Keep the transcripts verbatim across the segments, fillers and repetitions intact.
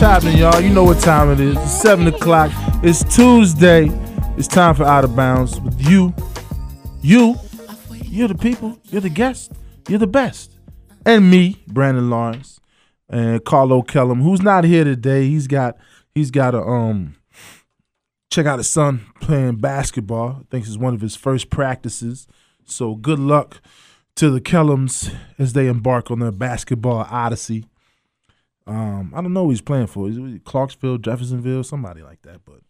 What's happening, y'all? You know what time it is. It's seven o'clock. It's Tuesday. It's time for Out of Bounds with you. You. You're the people. You're the guest. You're the best. And me, Brandon Lawrence, and Carlo Kellum, who's not here today. He's got he's got a um check out his son playing basketball. I think it's one of his first practices. So good luck to the Kellums as they embark on their basketball odyssey. Um, I don't know who he's playing for. Is it Clarksville, Jeffersonville, somebody like that? But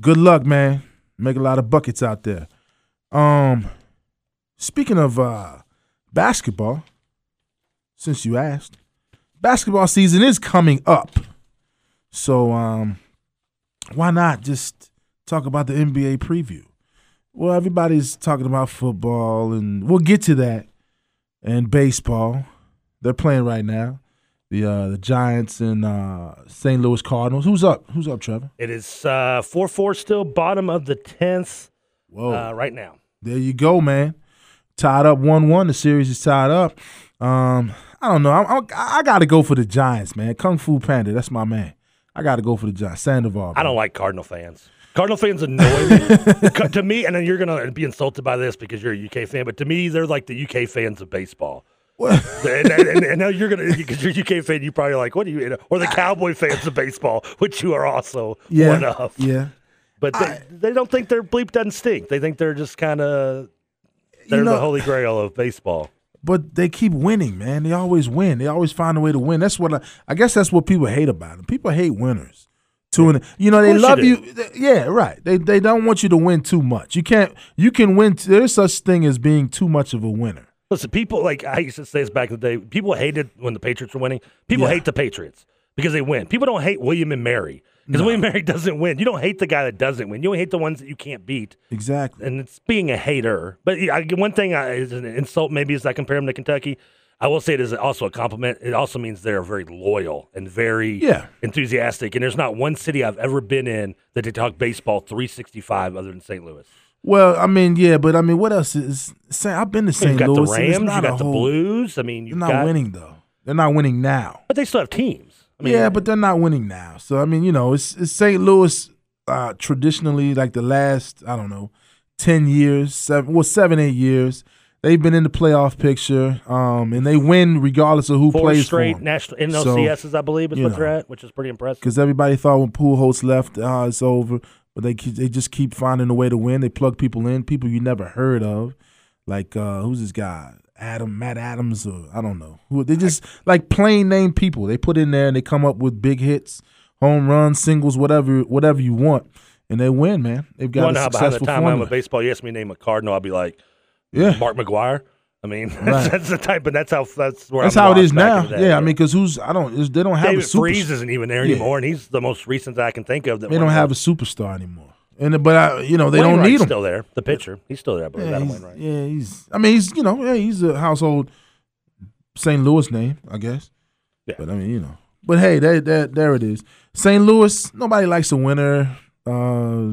good luck, man. Make a lot of buckets out there. Um, speaking of uh, basketball, since you asked, basketball season is coming up. So um, why not just talk about the N B A preview? Well, everybody's talking about football, and we'll get to that. And baseball, they're playing right now. The uh, the Giants and uh, Saint Louis Cardinals. Who's up? Who's up, Trevor? It is four four uh, still, bottom of the tenth uh, right now. There you go, man. Tied up one one. The series is tied up. Um, I don't know. I, I, I got to go for the Giants, man. Kung Fu Panda, that's my man. I got to go for the Giants. Sandoval. I don't man. like Cardinal fans. Cardinal fans annoy me. To me, and then you're going to be insulted by this because you're a U K fan, but to me, they're like the U K fans of baseball. and, and, and now you're gonna because you're a U K fan, you probably like, what are you? You know, or the Cowboy fans of baseball, which you are also yeah, one of. Yeah, but they, I, they don't think their bleep doesn't stink. They think they're just kind of they're you know, the holy grail of baseball. But they keep winning, man. They always win. They always find a way to win. That's what I, I guess that's what people hate about them. People hate winners. Too, yeah. You know, they love you. you they, yeah, right. They they don't want you to win too much. You can't. You can win. There's such thing as being too much of a winner. Listen, people, like I used to say this back in the day, people hated when the Patriots were winning. People yeah. hate the Patriots because they win. People don't hate William and Mary because no. William and Mary doesn't win. You don't hate the guy that doesn't win. You only hate the ones that you can't beat. Exactly. And it's being a hater. But I, one thing I, is an insult maybe is I compare them to Kentucky. I will say it is also a compliment. It also means they're very loyal and very yeah. enthusiastic. And there's not one city I've ever been in that they talk baseball three sixty-five other than Saint Louis. Well, I mean, yeah, but I mean, what else is? Say, I've been to Saint Louis. You got the Rams, you got the Blues. I mean, you're not winning though. They're not winning now. But they still have teams. I mean, yeah, but they're not winning now. So I mean, you know, it's, it's Saint Louis uh, traditionally like the last I don't know, ten years, seven, well, seven eight years. They've been in the playoff picture, um, and they win regardless of who Four plays for them. Four straight national N L C S's, so, I believe, is what they're at, which is pretty impressive. Because everybody thought when Pujols left, uh, it's over. But they keep, they just keep finding a way to win. They plug people in, people you never heard of, like uh, who's this guy, Adam, Matt Adams, or I don't know. Who, they just like plain name people. They put in there and they come up with big hits, home runs, singles, whatever, whatever you want, and they win, man. They've got well, a successful formula. By the time formula. I'm a baseball, you ask me to name a Cardinal, I'll be like, yeah, Mark McGwire. I mean, right. that's, that's the type, but that's how that's where that's I'm how it is now. Yeah, day. I mean, because who's I don't they don't have David a super Freeze isn't even there yeah. anymore, and he's the most recent that I can think of. That they don't have out. a superstar anymore, and but I, you know they Wainwright's don't need him. Still there, the pitcher, he's still there. But yeah, he's, Wainwright. yeah, he's. I mean, he's you know, yeah, he's a household Saint Louis name, I guess. Yeah. But I mean, you know, but hey, that that there it is. Saint Louis, nobody likes a winner. Uh,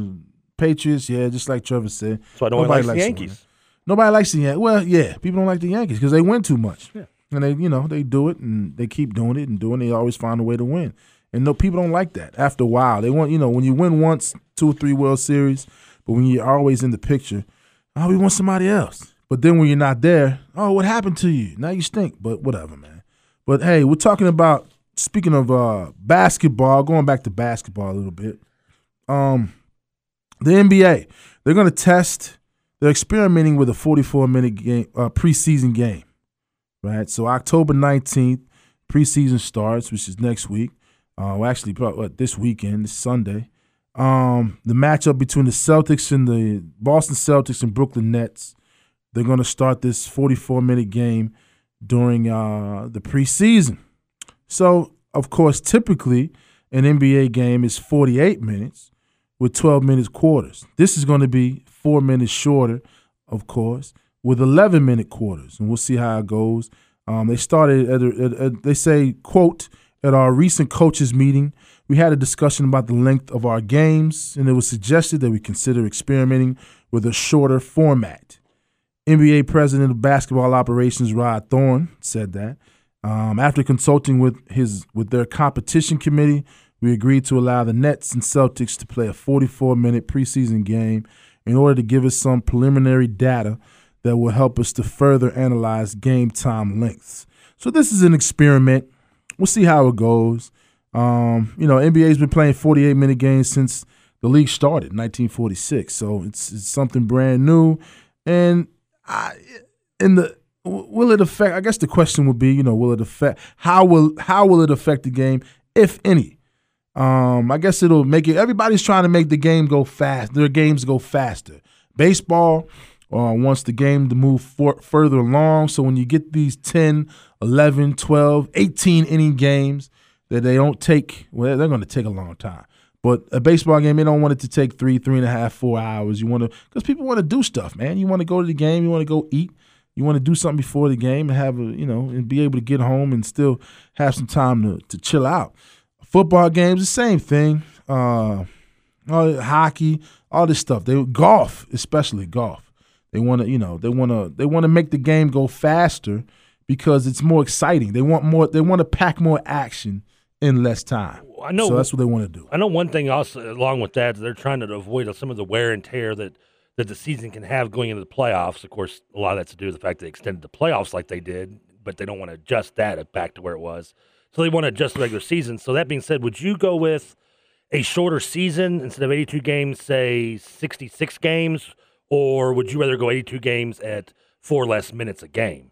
Patriots, yeah, just like Trevor said, so I don't nobody like the Yankees. Nobody likes the Yankees. Well, yeah, people don't like the Yankees because they win too much. Yeah. And they, you know, they do it and they keep doing it and doing it. They always find a way to win. And no, people don't like that after a while. They want, you know, when you win once, two or three World Series, but when you're always in the picture, oh, we want somebody else. But then when you're not there, oh, what happened to you? Now you stink. But whatever, man. But, hey, we're talking about, speaking of uh, basketball, going back to basketball a little bit, um, the N B A, they're going to test – they're experimenting with a forty-four minute game, uh, preseason game, right? So October nineteenth, preseason starts, which is next week. Uh, well, actually, probably, uh, this weekend, this Sunday. Um, the matchup between the Celtics and the Boston Celtics and Brooklyn Nets, they're going to start this forty-four minute game during uh, the preseason. So, of course, typically an N B A game is forty-eight minutes with twelve minutes quarters. This is going to be four minutes shorter, of course, with eleven minute quarters, and we'll see how it goes. Um, they started, at a, at a, they say, quote, at our recent coaches meeting, we had a discussion about the length of our games, and it was suggested that we consider experimenting with a shorter format. N B A President of Basketball Operations Rod Thorne said that. Um, after consulting with his with their competition committee, We agreed to allow the Nets and Celtics to play a forty-four minute preseason game in order to give us some preliminary data that will help us to further analyze game time lengths. So this is an experiment. We'll see how it goes. Um, you know, N B A's been playing forty-eight minute games since the league started in nineteen forty-six. So it's, it's something brand new. And I, in the will it affect? I guess the question would be, you know, will it affect? How will how will it affect the game, if any? Um, I guess it'll make it. Everybody's trying to make the game go fast. Their games go faster. Baseball uh, wants the game to move for, further along. So when you get these ten, eleven, twelve, eighteen inning games that they don't take, well, they're going to take a long time. But a baseball game, they don't want it to take three, three and a half, four hours. You want to, because people want to do stuff, man. You want to go to the game. You want to go eat. You want to do something before the game and have a, you know, and be able to get home and still have some time to to chill out. Football games, the same thing. Uh, all hockey, all this stuff. They golf, especially golf. They want to, you know, they want to, they want to make the game go faster because it's more exciting. They want more. They want to pack more action in less time. I know, so that's what they want to do. I know one thing also along with that, they're trying to avoid some of the wear and tear that, that the season can have going into the playoffs. Of course, a lot of that's to do with the fact they extended the playoffs like they did, but they don't want to adjust that back to where it was. So they want to adjust the regular season. So that being said, would you go with a shorter season instead of eighty-two games, say sixty-six games, or would you rather go eighty-two games at four less minutes a game?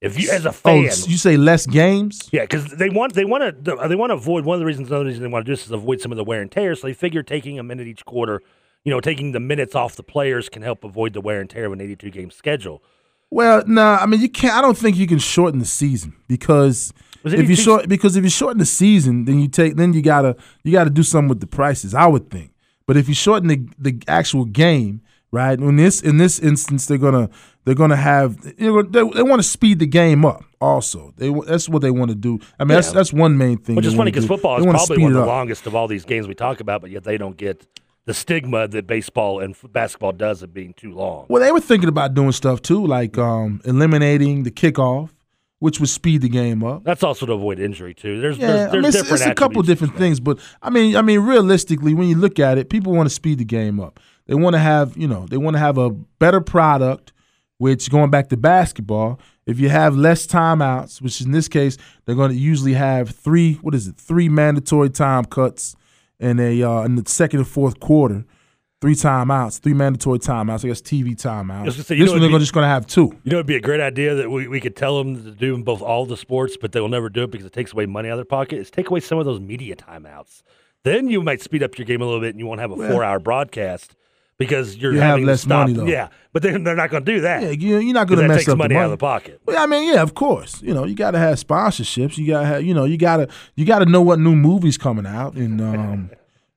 If you, as a fan, oh, you say less games, yeah, because they want they want to they want to avoid one of the reasons. Another reason they want to do this is avoid some of the wear and tear. So they figure taking a minute each quarter, you know, taking the minutes off the players can help avoid the wear and tear of an eighty-two game schedule. Well, no, nah, I mean you can't. I don't think you can shorten the season because if you short because if you shorten the season, then you take then you gotta you gotta do something with the prices, I would think. But if you shorten the the actual game. Right. In this in this instance, they're gonna they're gonna have you know, they, they want to speed the game up. Also, they that's what they want to do. I mean, yeah. that's that's one main thing. Which is funny because football is probably one of the longest of all these games we talk about, but yet they don't get the stigma that baseball and basketball does of being too long. Well, they were thinking about doing stuff too, like um, eliminating the kickoff, which would speed the game up. That's also to avoid injury too. There's yeah, there's, there's I mean, it's, different it's a couple different things, but I mean I mean realistically, when you look at it, people want to speed the game up. They want to have, you know, they want to have a better product, which going back to basketball, if you have less timeouts, which in this case, they're going to usually have three, what is it, three mandatory time cuts in, a, uh, in the second and fourth quarter, three timeouts, three mandatory timeouts, I guess T V timeouts. Say, this one they're be, just going to have two. You know, it would be a great idea that we, we could tell them to do in both all the sports, but they will never do it because it takes away money out of their pocket, is take away some of those media timeouts. Then you might speed up your game a little bit and you won't have a well, four-hour broadcast. Because you're you having have less to stop. money, though. Yeah, but they're, they're not going to do that. Yeah, you're not going to mess takes up money, money out of the pocket. Well, I mean, yeah, of course. You know, you got to have sponsorships. You got to have, you know, you got to, you got to know what new movie's coming out, and um,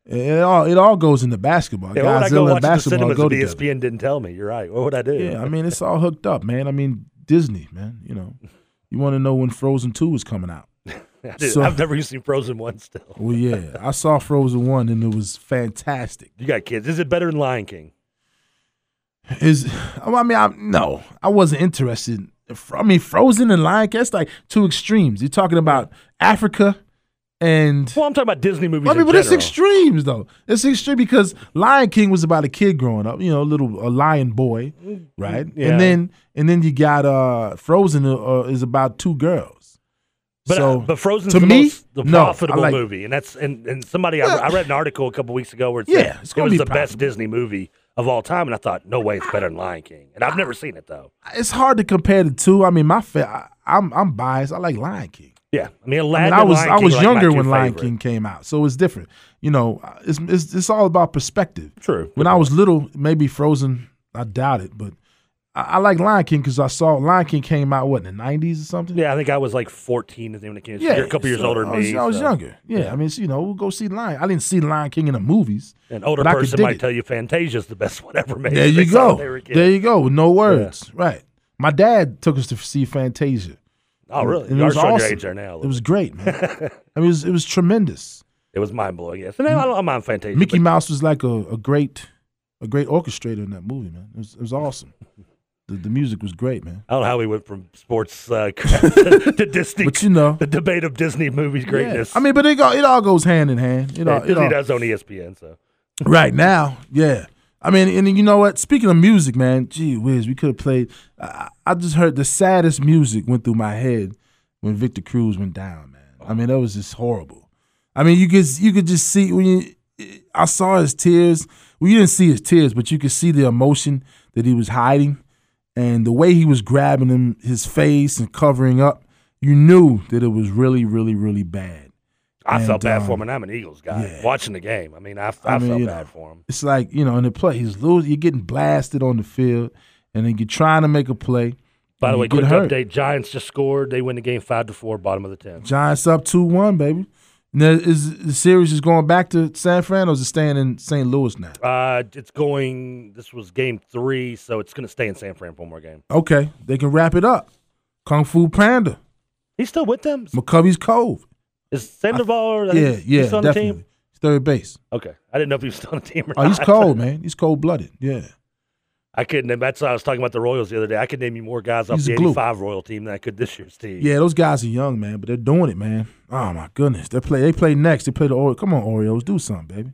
it all, it all goes into basketball. Yeah, Godzilla go and basketball go together. E S P N didn't tell me. You're right. What would I do? Yeah, I mean, it's all hooked up, man. I mean, Disney, man. You know, you want to know when Frozen Two is coming out. Dude, so, I've never even seen Frozen one still. Well, yeah. I saw Frozen one, and it was fantastic. You got kids. Is it better than Lion King? Is I mean, I, no. I wasn't interested. I mean, Frozen and Lion King, that's like two extremes. You're talking about Africa and— Well, I'm talking about Disney movies I mean, in but general. It's extremes, though. It's extreme because Lion King was about a kid growing up, you know, a little a lion boy, right? Yeah. And then and then you got uh, Frozen uh, is about two girls. But, so, uh, but Frozen's the me, most the no, profitable like, movie, and that's and, and somebody well, I, I read an article a couple weeks ago where it, yeah, said it's it was be the profitable. best Disney movie of all time, and I thought, no way, it's better than Lion King, and I've never seen it though. It's hard to compare the two. I mean, my fa- I, I'm I'm biased. I like Lion King. Yeah, I mean, Aladdin, I, mean, I was Lion I was King younger like when favorite. Lion King came out, so it's different. You know, it's it's, it's all about perspective. True. When I was little, maybe Frozen, I doubt it, but. I like Lion King because I saw Lion King came out, what, in the nineties or something? Yeah, I think I was like fourteen when it came out. Yeah, you're a couple so years older than I was, me. I was so. younger. Yeah, yeah, I mean, you know, we'll go see Lion. I didn't see Lion King in the movies. An older person might it. tell you Fantasia's the best one ever made. There you go. There you go. No words. Yeah. Right. My dad took us to see Fantasia. Oh, really? And you it was awesome. Your age there now, it was great, man. I mean, it was, it was tremendous. It was mind-blowing, yes. And I don't mind Fantasia. Mickey Mouse was like a, a great a great orchestrator in that movie, man. It was, it was awesome. The, the music was great, man. I don't know how we went from sports uh, to, to Disney. But you know. The debate of Disney movies greatness. Yeah. I mean, but it, go, it all goes hand in hand. It yeah, all, Disney it all, does own E S P N, so. Right now, yeah. I mean, and you know what? Speaking of music, man, gee whiz, we could have played. I, I just heard the saddest music went through my head when Victor Cruz went down, man. I mean, that was just horrible. I mean, you could, you could just see when you. I saw his tears. Well, you didn't see his tears, but you could see the emotion that he was hiding. And the way he was grabbing him, his face and covering up, you knew that it was really, really, really bad. I and, felt bad um, for him, and I'm an Eagles guy. Yeah. Watching the game, I mean, I, I, I mean, felt bad know, for him. It's like, you know, in the play, he's losing. You're getting blasted on the field, and then you're trying to make a play. By the way, quick update: Giants just scored. They win the game five to four, bottom of the tenth. Giants up two one, baby. Now, is the series is going back to San Fran, or is it staying in Saint Louis now? Uh, it's going – this was game three, so it's going to stay in San Fran for one more game. Okay. They can wrap it up. Kung Fu Panda. He's still with them? McCovey's Cove. Is Sandoval – yeah, yeah, still on the team? He's third base. Okay. I didn't know if he was still on the team or oh, not. Oh, he's cold, man. He's cold-blooded. Yeah. I couldn't – that's why I was talking about the Royals the other day. I could name you more guys off the eighty-five Royal team than I could this year's team. Yeah, those guys are young, man, but they're doing it, man. Oh, my goodness. They play They play next. They play the Orioles. Come on, Orioles. Do something, baby.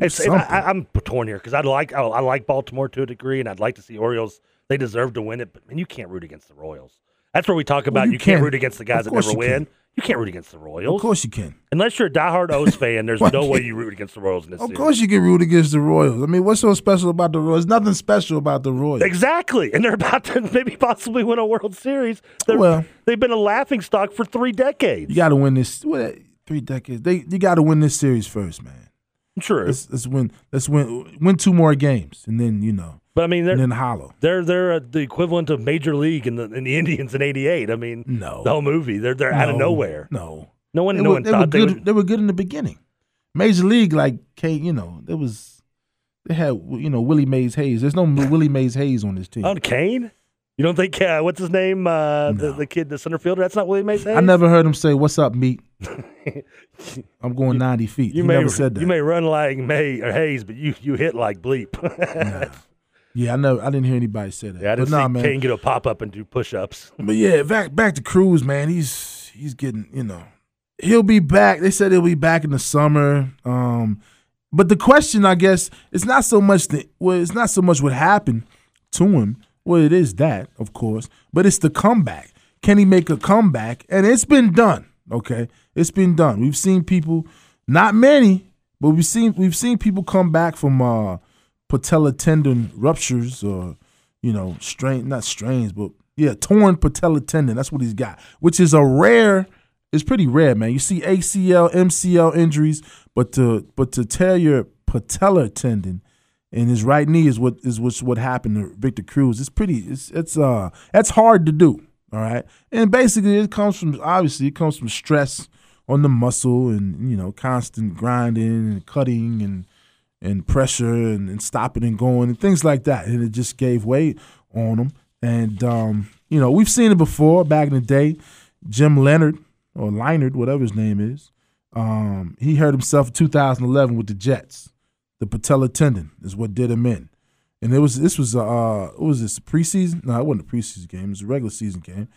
Do something. I, I'm torn here because I like, I like Baltimore to a degree, and I'd like to see Orioles. They deserve to win it, but, man, you can't root against the Royals. That's where we talk about well, you, you can't, can't root against the guys that never you win. Can. You can't root against the Royals. Of course you can. Unless you're a diehard O's fan, there's no way you root against the Royals in this season. Of course you can root against the Royals. I mean, what's so special about the Royals? There's nothing special about the Royals. Exactly. And they're about to maybe possibly win a World Series. They're, well, they've been a laughingstock for three decades. You got to win this. What, three decades. They you got to win this series first, man. True. Let's, let's win. Let's win. Win two more games, and then you know. But I mean, they're and then hollow. They're they're uh, the equivalent of Major League and in the, in the Indians in eighty-eight. I mean, no. The whole movie. They're they're no. out of nowhere. No, no one, they no were, one they thought were good, they, would, they were good in the beginning. Major League, like came, you know, there was they had you know Willie Mays Hayes. There's no Willie Mays Hayes on this team. On Kane. You don't think uh, what's his name? Uh, no. the, the kid, the center fielder. That's not Willie Mays Hayes. I never heard him say, "What's up, meat?" I'm going you, ninety feet. You he may, never said that. You may run like May or Hayes, but you, you hit like bleep. Nah. Yeah, I never. I didn't hear anybody say that. Yeah, I didn't but see nah, man. Kane get a pop up and do push ups. But yeah, back back to Cruz, man. He's he's getting you know, he'll be back. They said he'll be back in the summer. Um, but the question, I guess, it's not so much the well, it's not so much what happened to him. Well, it is that, of course, but it's the comeback. Can he make a comeback? And it's been done, okay? It's been done. We've seen people, not many, but we've seen we've seen people come back from uh, patella tendon ruptures or, you know, strain, not strains, but, yeah, torn patella tendon. That's what he's got, which is a rare, it's pretty rare, man. You see A C L, M C L injuries, but to, but to tear your patellar tendon, and his right knee is what is what's what happened to Victor Cruz. It's pretty. It's it's uh that's hard to do. All right, and basically it comes from obviously it comes from stress on the muscle and you know constant grinding and cutting and and pressure and, and stopping and going and things like that. And it just gave way on him. And um you know we've seen it before back in the day. Jim Leonard or Leonard, whatever his name is, um he hurt himself in two thousand eleven with the Jets. The patella tendon is what did him in, and it was this was uh what was this preseason? No, it wasn't a preseason game. It was a regular season game,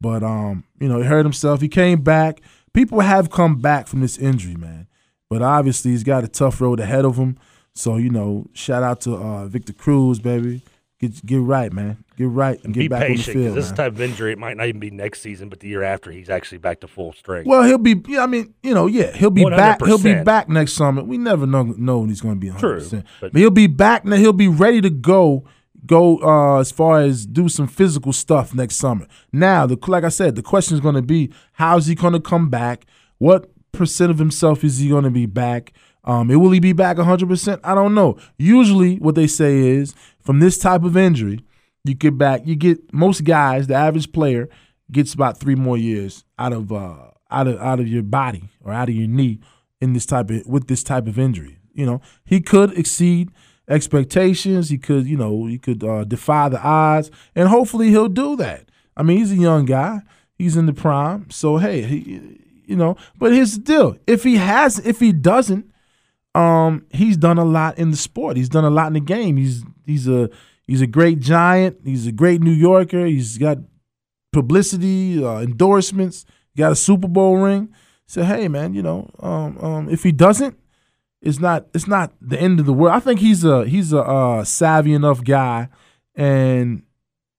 but um you know he hurt himself. He came back. People have come back from this injury, man. But obviously he's got a tough road ahead of him. So you know, shout out to uh, Victor Cruz, baby. Get get right, man. Get right and, and get back patient, on the field. This man. Type of injury, it might not even be next season, but the year after, he's actually back to full strength. Well, he'll be. Yeah, I mean, you know, yeah, he'll be one hundred percent back. He'll be back next summer. We never know, know when he's going to be one hundred percent. True, but, but he'll be back. Now he'll be ready to go. Go uh, as far as do some physical stuff next summer. Now, the like I said, the question is going to be how's he going to come back? What percent of himself is he going to be back? Um, will he be back one hundred percent? I don't know. Usually what they say is from this type of injury, you get back. You get most guys, the average player, gets about three more years out of uh, out of out of your body or out of your knee in this type of with this type of injury. You know, he could exceed expectations. He could, you know, he could uh, defy the odds, and hopefully he'll do that. I mean, he's a young guy. He's in the prime, so hey, he, you know. But here's the deal: if he has, if he doesn't. Um, he's done a lot in the sport. He's done a lot in the game. He's he's a He's a great Giant. He's a great New Yorker. He's got publicity, uh, endorsements. Got a Super Bowl ring. So, hey, man, you know, um, um, if he doesn't, it's not it's not the end of the world. I think he's a he's a uh, savvy enough guy, and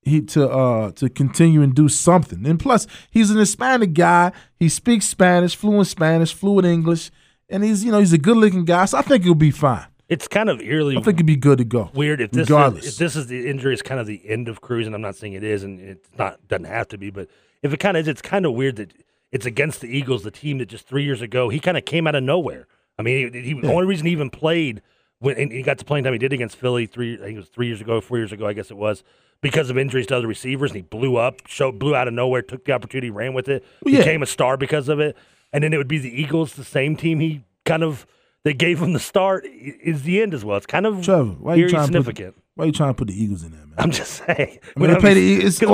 he to uh, to continue and do something. And plus, he's an Hispanic guy. He speaks Spanish, fluent Spanish, fluent English, and he's you know he's a good looking guy. So I think he'll be fine. It's kind of eerily. I think it'd be good to go. Weird if this regardless. Is, if this is the injury, it's kind of the end of Cruz, and I'm not saying it is, and it's not doesn't have to be, but if it kind of is, it's kind of weird that it's against the Eagles, the team that just three years ago he kind of came out of nowhere. I mean, he, he, yeah. the only reason he even played when and he got to playing time he did against Philly three, I think it was three years ago, four years ago, I guess it was, because of injuries to other receivers, and he blew up, showed blew out of nowhere, took the opportunity, ran with it, well, yeah. became a star because of it, and then it would be the Eagles, the same team he kind of. They gave him the start is the end as well. It's kind of Trevor, why very significant. Put, why are you trying to put the Eagles in there, man? I'm just saying. I mean, they play the Eagles. The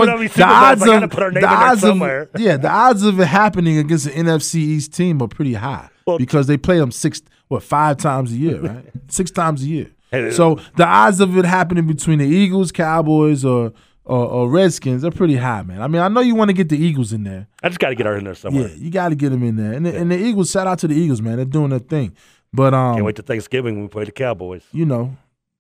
odds of, put our name the in odds somewhere. Of, yeah, the odds of it happening against the N F C East team are pretty high well, because they play them six, what, five times a year, right? Six times a year. So the odds of it happening between the Eagles, Cowboys, or or, or Redskins are pretty high, man. I mean, I know you want to get the Eagles in there. I just got to get her in there somewhere. Yeah, you got to get them in there. And the, yeah. and the Eagles, shout out to the Eagles, man. They're doing their thing. But um, can't wait to Thanksgiving when we play the Cowboys. You know,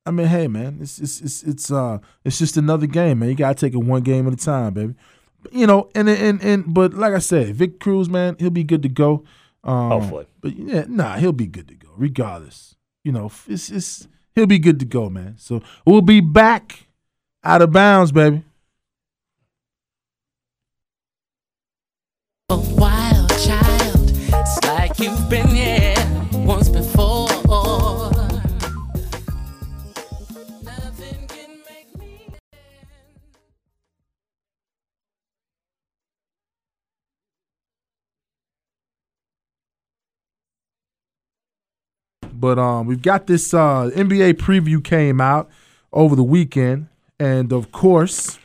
I mean, hey, man, it's it's it's it's uh it's just another game, man. You gotta take it one game at a time, baby. But, you know, and and and but like I said, Vic Cruz, man, he'll be good to go. Um, Hopefully, but yeah, nah, he'll be good to go regardless. You know, it's it's he'll be good to go, man. So we'll be back out of bounds, baby. A wild child, it's like you've been here. Once before. Nothing can make me end. But um, we've got this uh, N B A preview came out over the weekend, and of course,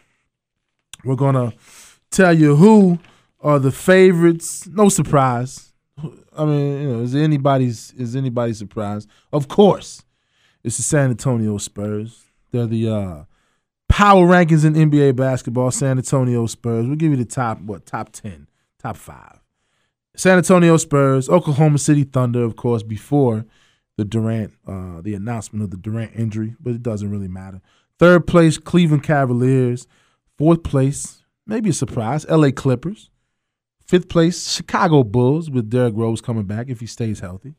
we're gonna tell you who are the favorites. No surprise. I mean, you know, is anybody's is anybody surprised? Of course, it's the San Antonio Spurs. They're the uh, power rankings in N B A basketball. San Antonio Spurs. We'll give you the top what top ten, top five. San Antonio Spurs, Oklahoma City Thunder, of course, before the Durant, uh, the announcement of the Durant injury, but it doesn't really matter. Third place, Cleveland Cavaliers. Fourth place, maybe a surprise, L A Clippers. Fifth place, Chicago Bulls with Derrick Rose coming back if he stays healthy.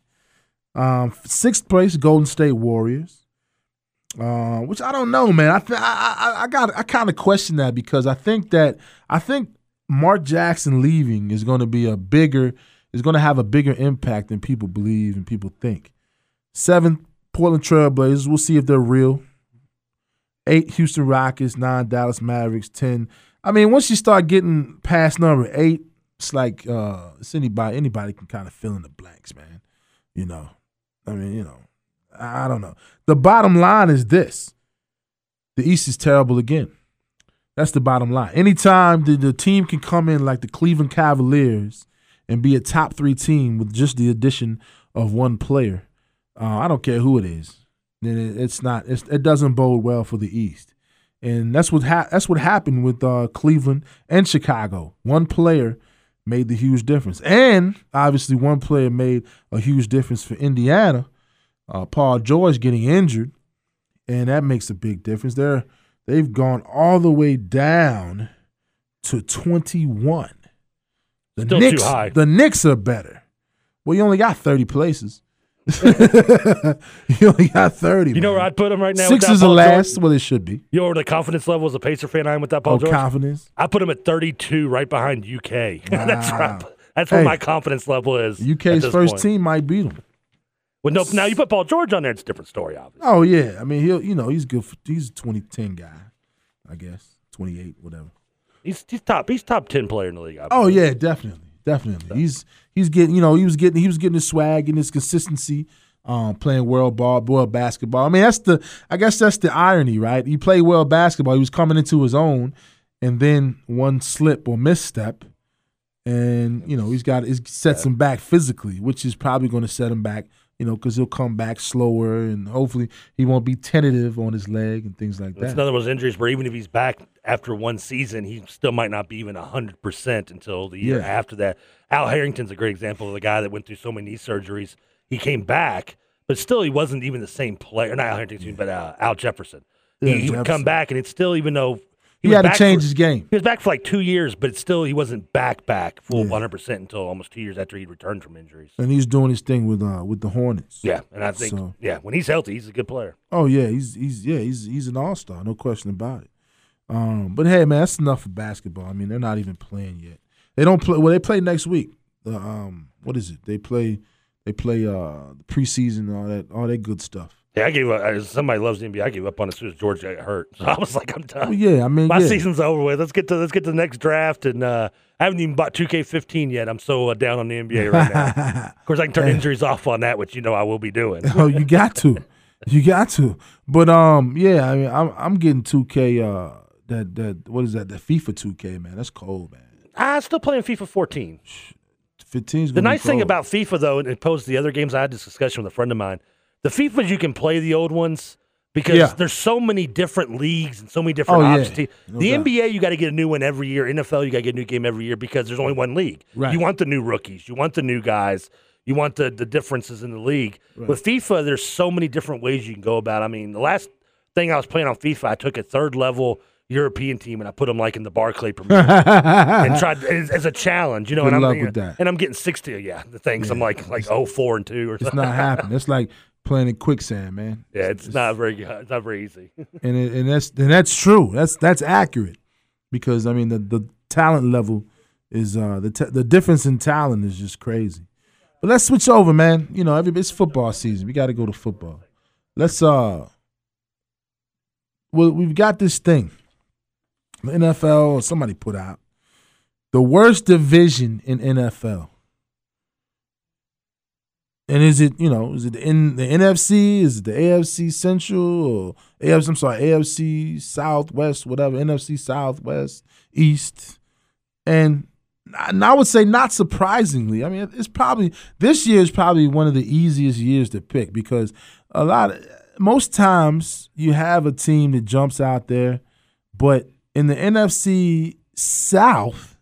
Um, sixth place, Golden State Warriors, uh, which I don't know, man. I th- I I, I got I kind of question that because I think that I think Mark Jackson leaving is going to be a bigger is going to have a bigger impact than people believe and people think. Seventh, Portland Trailblazers. We'll see if they're real. Eight, Houston Rockets. Nine, Dallas Mavericks. Ten. I mean, once you start getting past number eight. It's like uh, it's anybody. Anybody can kind of fill in the blanks, man. You know, I mean, you know, I don't know. The bottom line is this: the East is terrible again. That's the bottom line. Anytime the, the team can come in like the Cleveland Cavaliers and be a top three team with just the addition of one player, uh, I don't care who it is. Then it, it's not. It's, it doesn't bode well for the East, and that's what ha- that's what happened with uh, Cleveland and Chicago. One player made the huge difference. And, obviously, one player made a huge difference for Indiana, uh, Paul George getting injured, and that makes a big difference. They're, they've gone all the way down to twenty-one. The Still Knicks, too high. The Knicks are better. Well, you only got thirty places. You only got thirty. You man. Know where I'd put him right now? Six is the last. George. Well, it should be. You know where the confidence level as a Pacer fan I am with that Paul oh, George? Confidence. I put him at thirty-two, right behind U K. Wow. That's right. That's hey, where my confidence level is. U K's first point. Team might beat him. Well, no. Now you put Paul George on there; it's a different story, obviously. Oh yeah, I mean he'll you know he's good. For, he's a twenty ten guy, I guess twenty-eight, whatever. He's he's top. He's top ten player in the league. Obviously. Oh yeah, definitely. Definitely, he's he's getting you know he was getting he was getting his swag and his consistency, um, playing world ball, world basketball. I mean that's the I guess that's the irony, right? He played world basketball. He was coming into his own, and then one slip or misstep, and you know he's got it sets him back physically, which is probably going to set him back you know, because he'll come back slower and hopefully he won't be tentative on his leg and things like that. It's another one of those injuries where even if he's back after one season, he still might not be even one hundred percent until the year yeah. after that. Al Harrington's a great example of a guy that went through so many knee surgeries. He came back, but still he wasn't even the same player. Not Al Harrington, yeah. but uh, Al Jefferson. Yeah, he he Jefferson. would come back, and it's still, even though he, he had to change for, his game. He was back for like two years, but still he wasn't back back full yeah. one hundred percent until almost two years after he'd returned from injuries. And he's doing his thing with uh, with the Hornets. Yeah, and I think so. yeah, when he's healthy, he's a good player. Oh yeah, he's he's yeah he's he's an all-star, no question about it. Um, but hey man, that's enough for basketball. I mean, they're not even playing yet. They don't play. Well, they play next week. Uh, um, what is it? They play. They play uh, preseason, all that, all that good stuff. Yeah, I gave up. Somebody loves the N B A. I gave up on it as soon as George got hurt. So I was like, I'm done. Well, yeah, I mean, my yeah. season's over with. Let's get to let's get to the next draft, and uh, I haven't even bought two K fifteen yet. I'm so uh, down on the N B A right now. Of course, I can turn injuries off on that, which you know I will be doing. Oh, you got to, you got to. But um, yeah, I mean, I'm I'm getting two K. Uh, that that what is that? The FIFA two K, man. That's cold, man. I'm still playing FIFA fourteen. fifteen's the nice thing about FIFA, though, and opposed to the other games, I had this discussion with a friend of mine. The FIFAs, you can play the old ones because yeah. there's so many different leagues and so many different oh, options. Yeah. No the doubt. N B A, you got to get a new one every year. N F L, you got to get a new game every year because there's only one league. Right. You want the new rookies. You want the new guys. You want the, the differences in the league. Right. With FIFA, there's so many different ways you can go about it. I mean, the last thing I was playing on FIFA, I took a third-level European team and I put them like in the Barclay Premier and tried as, as a challenge, you know. Good and I'm luck with that. And I'm getting sixty, yeah. The things yeah. I'm like like oh four and two or something. It's not happening. It's like playing in quicksand, man. Yeah, it's, it's, it's not very it's not very easy. and it, and that's and that's true. That's that's accurate because I mean the, the talent level is uh, the t- the difference in talent is just crazy. But let's switch over, man. You know, every it's football season. We got to go to football. Let's uh, well, we've got this thing. The N F L or somebody put out the worst division in N F L, and is it you know is it in the N F C? Is it the A F C Central or A F C? I'm sorry, A F C Southwest, whatever. N F C Southwest, East, and and I would say not surprisingly. I mean, it's probably this year is probably one of the easiest years to pick because a lot of most times you have a team that jumps out there, but in the N F C South,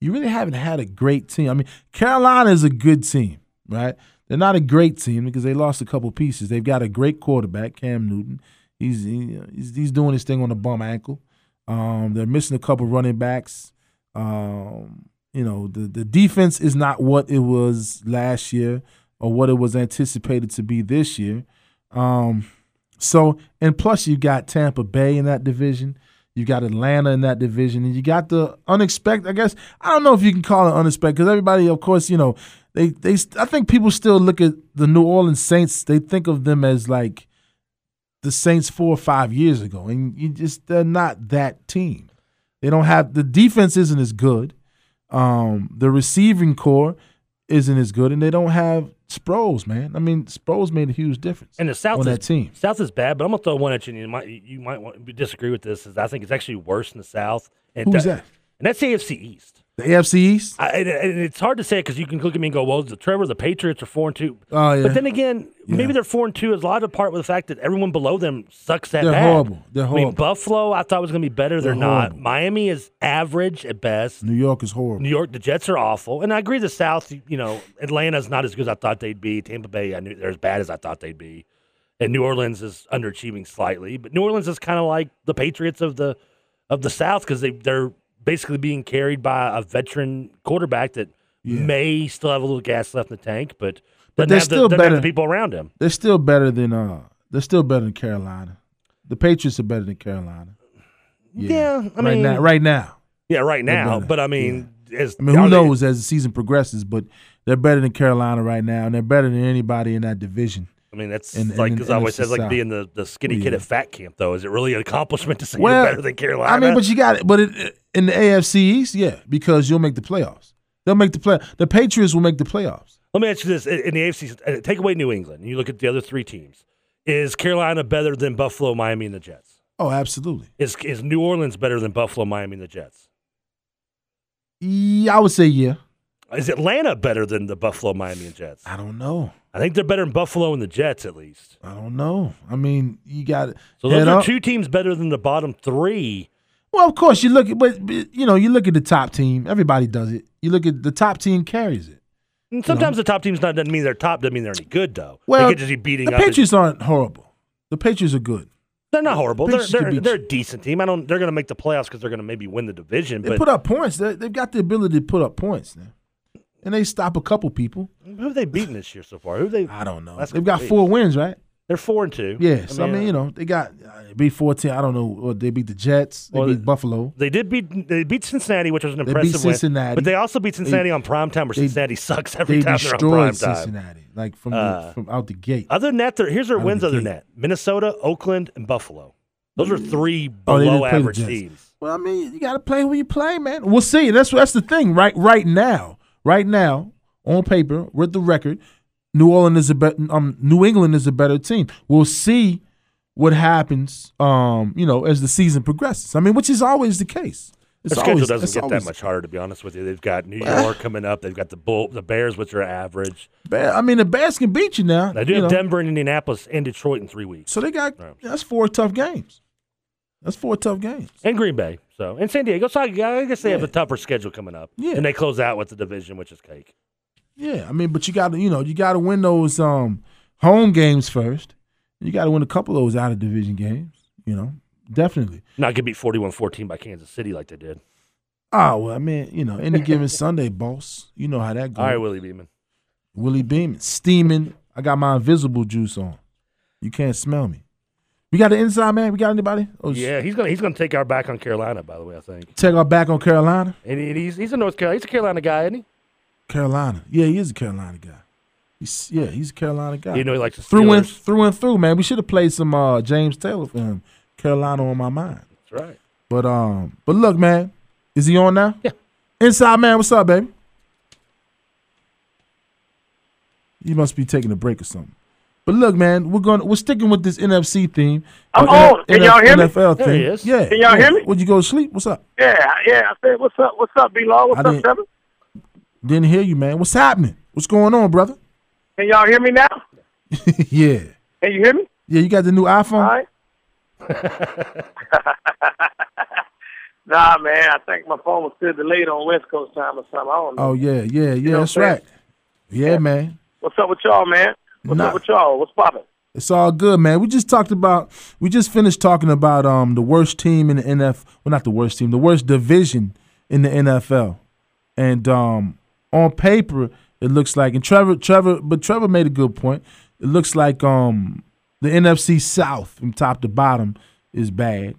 you really haven't had a great team. I mean, Carolina is a good team, right? They're not a great team because they lost a couple pieces. They've got a great quarterback, Cam Newton. He's he, he's, he's doing his thing on a bum ankle. Um, they're missing a couple running backs. Um, you know, the, the defense is not what it was last year or what it was anticipated to be this year. Um, so, and plus you've got Tampa Bay in that division. You got Atlanta in that division, and you got the unexpected. I guess I don't know if you can call it unexpected because everybody, of course, you know, they they. I think people still look at the New Orleans Saints. They think of them as like the Saints four or five years ago, and you just they're not that team. They don't have the defense isn't as good. Um, the receiving corps isn't as good, and they don't have Sproles, man. I mean, Sproles made a huge difference. And the South on is, that team. South is bad, but I'm gonna throw one at you. And you might you might want to disagree with this. Is I think it's actually worse in the South. And who's that? And that's the A F C East. The A F C East. I, and, and it's hard to say because you can look at me and go, "Well, the Trevor, the Patriots are four and two." Oh yeah. But then again, yeah. maybe they're four and two. Is a lot of part with the fact that everyone below them sucks that they're bad. They're horrible. They're horrible. I mean, Buffalo, I thought was gonna be better. They're, they're not. Miami is average at best. New York is horrible. New York, the Jets are awful. And I agree, the South. You know, Atlanta's not as good as I thought they'd be. Tampa Bay, I knew they're as bad as I thought they'd be. And New Orleans is underachieving slightly, but New Orleans is kind of like the Patriots of the of the South because they they're. basically being carried by a veteran quarterback that yeah. may still have a little gas left in the tank, but but they're still the, better. The people around him, they're still better than uh, they're still better than Carolina. The Patriots are better than Carolina. Yeah, yeah I right mean, now, right now, yeah, right now. But I mean, yeah. as, I mean, who knows they, as the season progresses? But they're better than Carolina right now, and they're better than anybody in that division. I mean, that's and, like, because I always says, like being the, the skinny yeah. kid at fat camp, though. Is it really an accomplishment to say well, you're better than Carolina? I mean, but you got it. But it, it, in the A F C East, yeah, because you'll make the playoffs. They'll make the play. The Patriots will make the playoffs. Let me ask you this. In the A F C, take away New England, and you look at the other three teams. Is Carolina better than Buffalo, Miami, and the Jets? Oh, absolutely. Is is New Orleans better than Buffalo, Miami, and the Jets? Yeah, I would say yeah. Is Atlanta better than the Buffalo, Miami, and Jets? I don't know. I think they're better than Buffalo and the Jets, at least. I don't know. I mean, you got it. So those are up. Two teams better than the bottom three. Well, of course, you look at, but you know, you look at the top team. Everybody does it. You look at the top team carries it. And sometimes you know? the top team's not doesn't mean they're top. Doesn't mean they're any good though. Well, they could just be beating. The up Patriots and, aren't horrible. The Patriots are good. They're not horrible. The they're they're, they're a decent team. I don't. They're going to make the playoffs because they're going to maybe win the division. They but, put up points. They're, they've got the ability to put up points now. And they stop a couple people. Who have they beaten this year so far? Who they? I don't know. That's they've got four wins, right? They're four and two. Yes, yeah, so I mean, you know, they got they beat fourteen. I don't know. Or they beat the Jets. They well, beat Buffalo. They did beat. They beat Cincinnati, which was an impressive they beat Cincinnati. win. But they also beat Cincinnati they, on primetime, where they, Cincinnati sucks every they time they're on primetime. They destroyed Cincinnati, like from uh, the, from out the gate. Other than that, here's their out wins. The other than that, Minnesota, Oakland, and Buffalo. Those are three oh, below average teams. Well, I mean, you got to play who you play, man. We'll see. That's that's the thing, right? Right now, right now, on paper with the record. New Orleans is a be- um, New England is a better team. We'll see what happens, um, you know, as the season progresses. I mean, which is always the case. It's the schedule always, doesn't get that much harder, to be honest with you. They've got New York coming up. They've got the Bull, the Bears, which are average. Bear, I mean, the Bears can beat you now. They do you have know. Denver and Indianapolis and Detroit in three weeks. So they got right. that's four tough games. That's four tough games. And Green Bay, so and San Diego. So I guess they yeah. have a tougher schedule coming up. Yeah. And they close out with the division, which is cake. Yeah, I mean, but you got to, you know, you got to win those um, home games first. You got to win a couple of those out of division games, you know, definitely. Not get beat forty-one fourteen by Kansas City like they did. Oh, well, I mean, you know, any given Sunday, boss. You know how that goes. All right, Willie Beeman. Willie Beeman, steaming. I got my invisible juice on. You can't smell me. We got the inside man. We got anybody? Oh, yeah, he's gonna he's gonna take our back on Carolina. By the way, I think take our back on Carolina. And he's he's a North Carolina. He's a Carolina guy, isn't he? Carolina. Yeah, he is a Carolina guy. He's, yeah, he's a Carolina guy. You know he likes the Steelers. Through and, through and through, man. We should have played some uh, James Taylor for him. Carolina on my mind. That's right. But um, but look, man, is he on now? Yeah. Inside man, what's up, baby? You must be taking a break or something. But look, man, we're going we're sticking with this N F C theme. I'm old. Can y'all hear me? N F L theme. There he is. Yeah. Can y'all hear me? Would you go to sleep? What's up? Yeah, yeah. I said, what's up? What's up, B-Law? What's up, Seven? Didn't hear you, man. What's happening? What's going on, brother? Can y'all hear me now? Yeah. Can you hear me? Yeah, you got the new iPhone? All right. Nah, man, I think my phone was still delayed on West Coast time or something. I don't know. Oh, yeah, yeah, yeah. You know that's right. Yeah, yeah, man. What's up with y'all, man? What's nah. up with y'all? What's poppin'? It's all good, man. We just talked about, we just finished talking about um the worst team in the N F L. Well, not the worst team, the worst division in the N F L. And um, on paper, it looks like, and Trevor, Trevor, but Trevor made a good point. It looks like um, the N F C South, from top to bottom, is bad,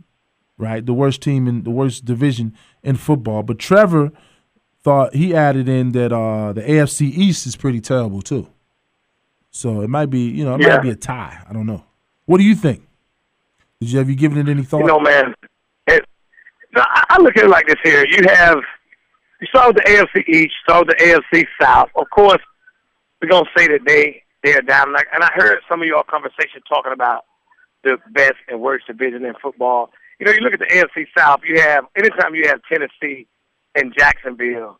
right? The worst team in the worst division in football. But Trevor thought he added in that uh, the A F C East is pretty terrible too. So it might be, you know, it yeah. might be a tie. I don't know. What do you think? Did you have you given it any thought? You know, man, it, no, I look at it like this here. You have. You saw the A F C East, saw the A F C South. Of course, we're going to say that they, they're down. Like, and I heard some of y'all conversation talking about the best and worst division in football. You know, you look at the A F C South, you have, anytime you have Tennessee and Jacksonville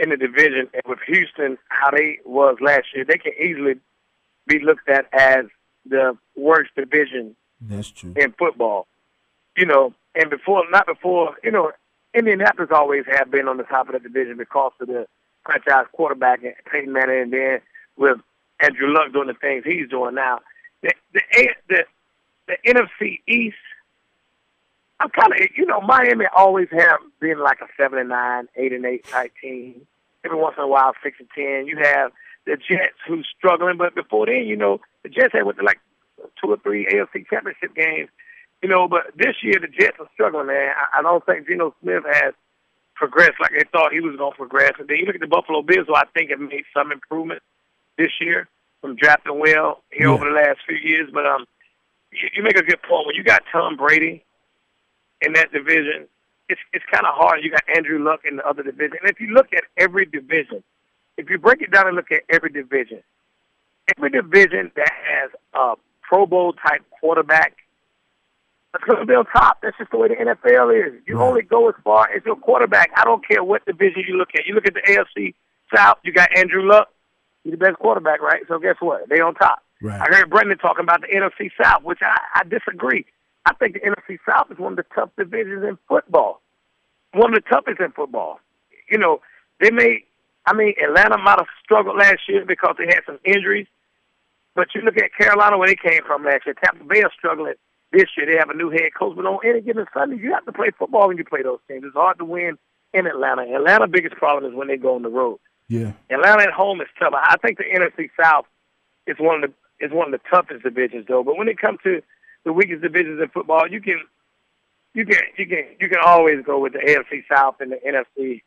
in the division, and with Houston, how they was last year, they can easily be looked at as the worst division That's true. in football. You know, and before, not before, you know, Indianapolis always have been on the top of the division because of the franchise quarterback and Peyton Manning, and then with Andrew Luck doing the things he's doing now. The the the, the N F C East, I'm kind of, you know, Miami always have been like a seven and nine, eight and eight type team. Every once in a while, six and ten. You have the Jets who's struggling, but before then, you know, the Jets had went to like two or three A F C championship games. You know, but this year the Jets are struggling, man. I don't think Geno Smith has progressed like they thought he was going to progress. And then you look at the Buffalo Bills, who I think have made some improvement this year from drafting well here yeah. over the last few years. But um, you, you make a good point. When you got Tom Brady in that division, it's it's kind of hard. You got Andrew Luck in the other division. And if you look at every division, if you break it down and look at every division, every division that has a Pro Bowl-type quarterback, it's going to be on top. That's just the way the N F L is. You right. only go as far as your quarterback. I don't care what division you look at. You look at the A F C South, you got Andrew Luck. He's the best quarterback, right? So guess what? They on top. Right. I heard Brendan talking about the N F C South, which I, I disagree. I think the N F C South is one of the tough divisions in football. One of the toughest in football. You know, they may, I mean, Atlanta might have struggled last year because they had some injuries. But you look at Carolina, where they came from last year. Tampa Bay is struggling this year. They have a new head coach. But on any given Sunday, you have to play football when you play those teams. It's hard to win in Atlanta. Atlanta's biggest problem is when they go on the road. Yeah, Atlanta at home is tough. I think the N F C South is one of the is one of the toughest divisions, though. But when it comes to the weakest divisions in football, you can you can you can you can always go with the A F C South and the N F C,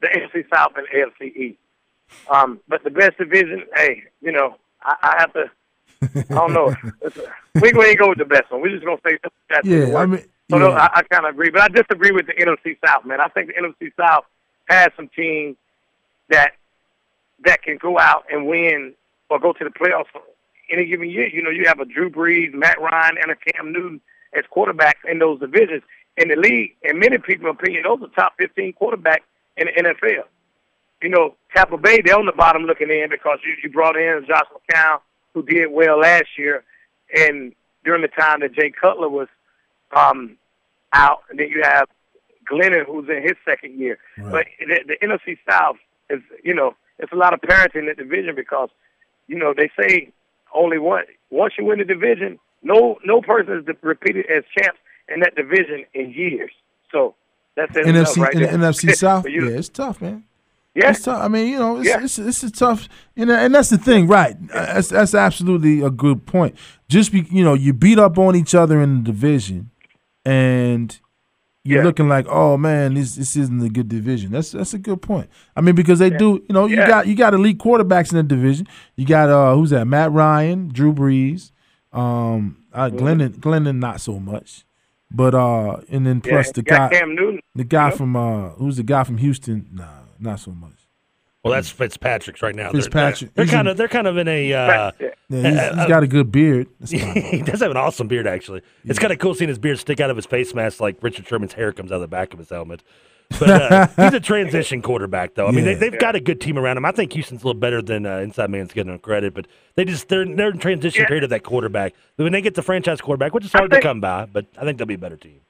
the A F C South and the A F C East. Um, but the best division, hey, you know, I, I have to. I don't know. We ain't go with the best one. We're just gonna say that's yeah. The I mean, so yeah. No, I, I kind of agree, but I disagree with the N F C South, man. I think the N F C South has some teams that that can go out and win or go to the playoffs any given year. You know, you have a Drew Brees, Matt Ryan, and a Cam Newton as quarterbacks in those divisions in the league. In many people's opinion, those are top fifteen quarterbacks in the N F L. You know, Tampa Bay, they're on the bottom looking in because you, you brought in Josh McCown, who did well last year, and during the time that Jay Cutler was um, out, and then you have Glennon, who's in his second year. Right. But the, the N F C South, is, you know, it's a lot of parity in the division because, you know, they say only one. Once you win the division, no no person is repeated as champs in that division in years. So that's N F C right there. N F C South, yeah, it's tough, man. Yeah, it's tough. I mean, you know, it's, yeah. it's, it's, it's a tough, you know, and that's the thing, right? That's that's absolutely a good point. Just be, you know, you beat up on each other in the division, and you're yeah. looking like, oh man, this this isn't a good division. That's that's a good point. I mean, because they yeah. do, you know, you yeah. got you got elite quarterbacks in the division. You got uh, who's that? Matt Ryan, Drew Brees, um, uh, Glennon, Glennon, not so much. But uh, and then plus yeah, the guy, Cam Newton. the guy yep. from uh, who's the guy from Houston? Nah. Not so much. Well, that's Fitzpatrick's right now. Fitzpatrick. They're, they're, they're kind of they're kind of in a. Uh, yeah, he's, uh, he's got a good beard. He does have an awesome beard, actually. Yeah. It's kind of cool seeing his beard stick out of his face mask like Richard Sherman's hair comes out of the back of his helmet. But uh, he's a transition quarterback, though. I yeah. mean, they, they've yeah. got a good team around him. I think Houston's a little better than uh, Inside Man's getting on credit, but they just they're they're in transition yeah. period of that quarterback. When they get the franchise quarterback, which is hard think, to come by, but I think they'll be a better team.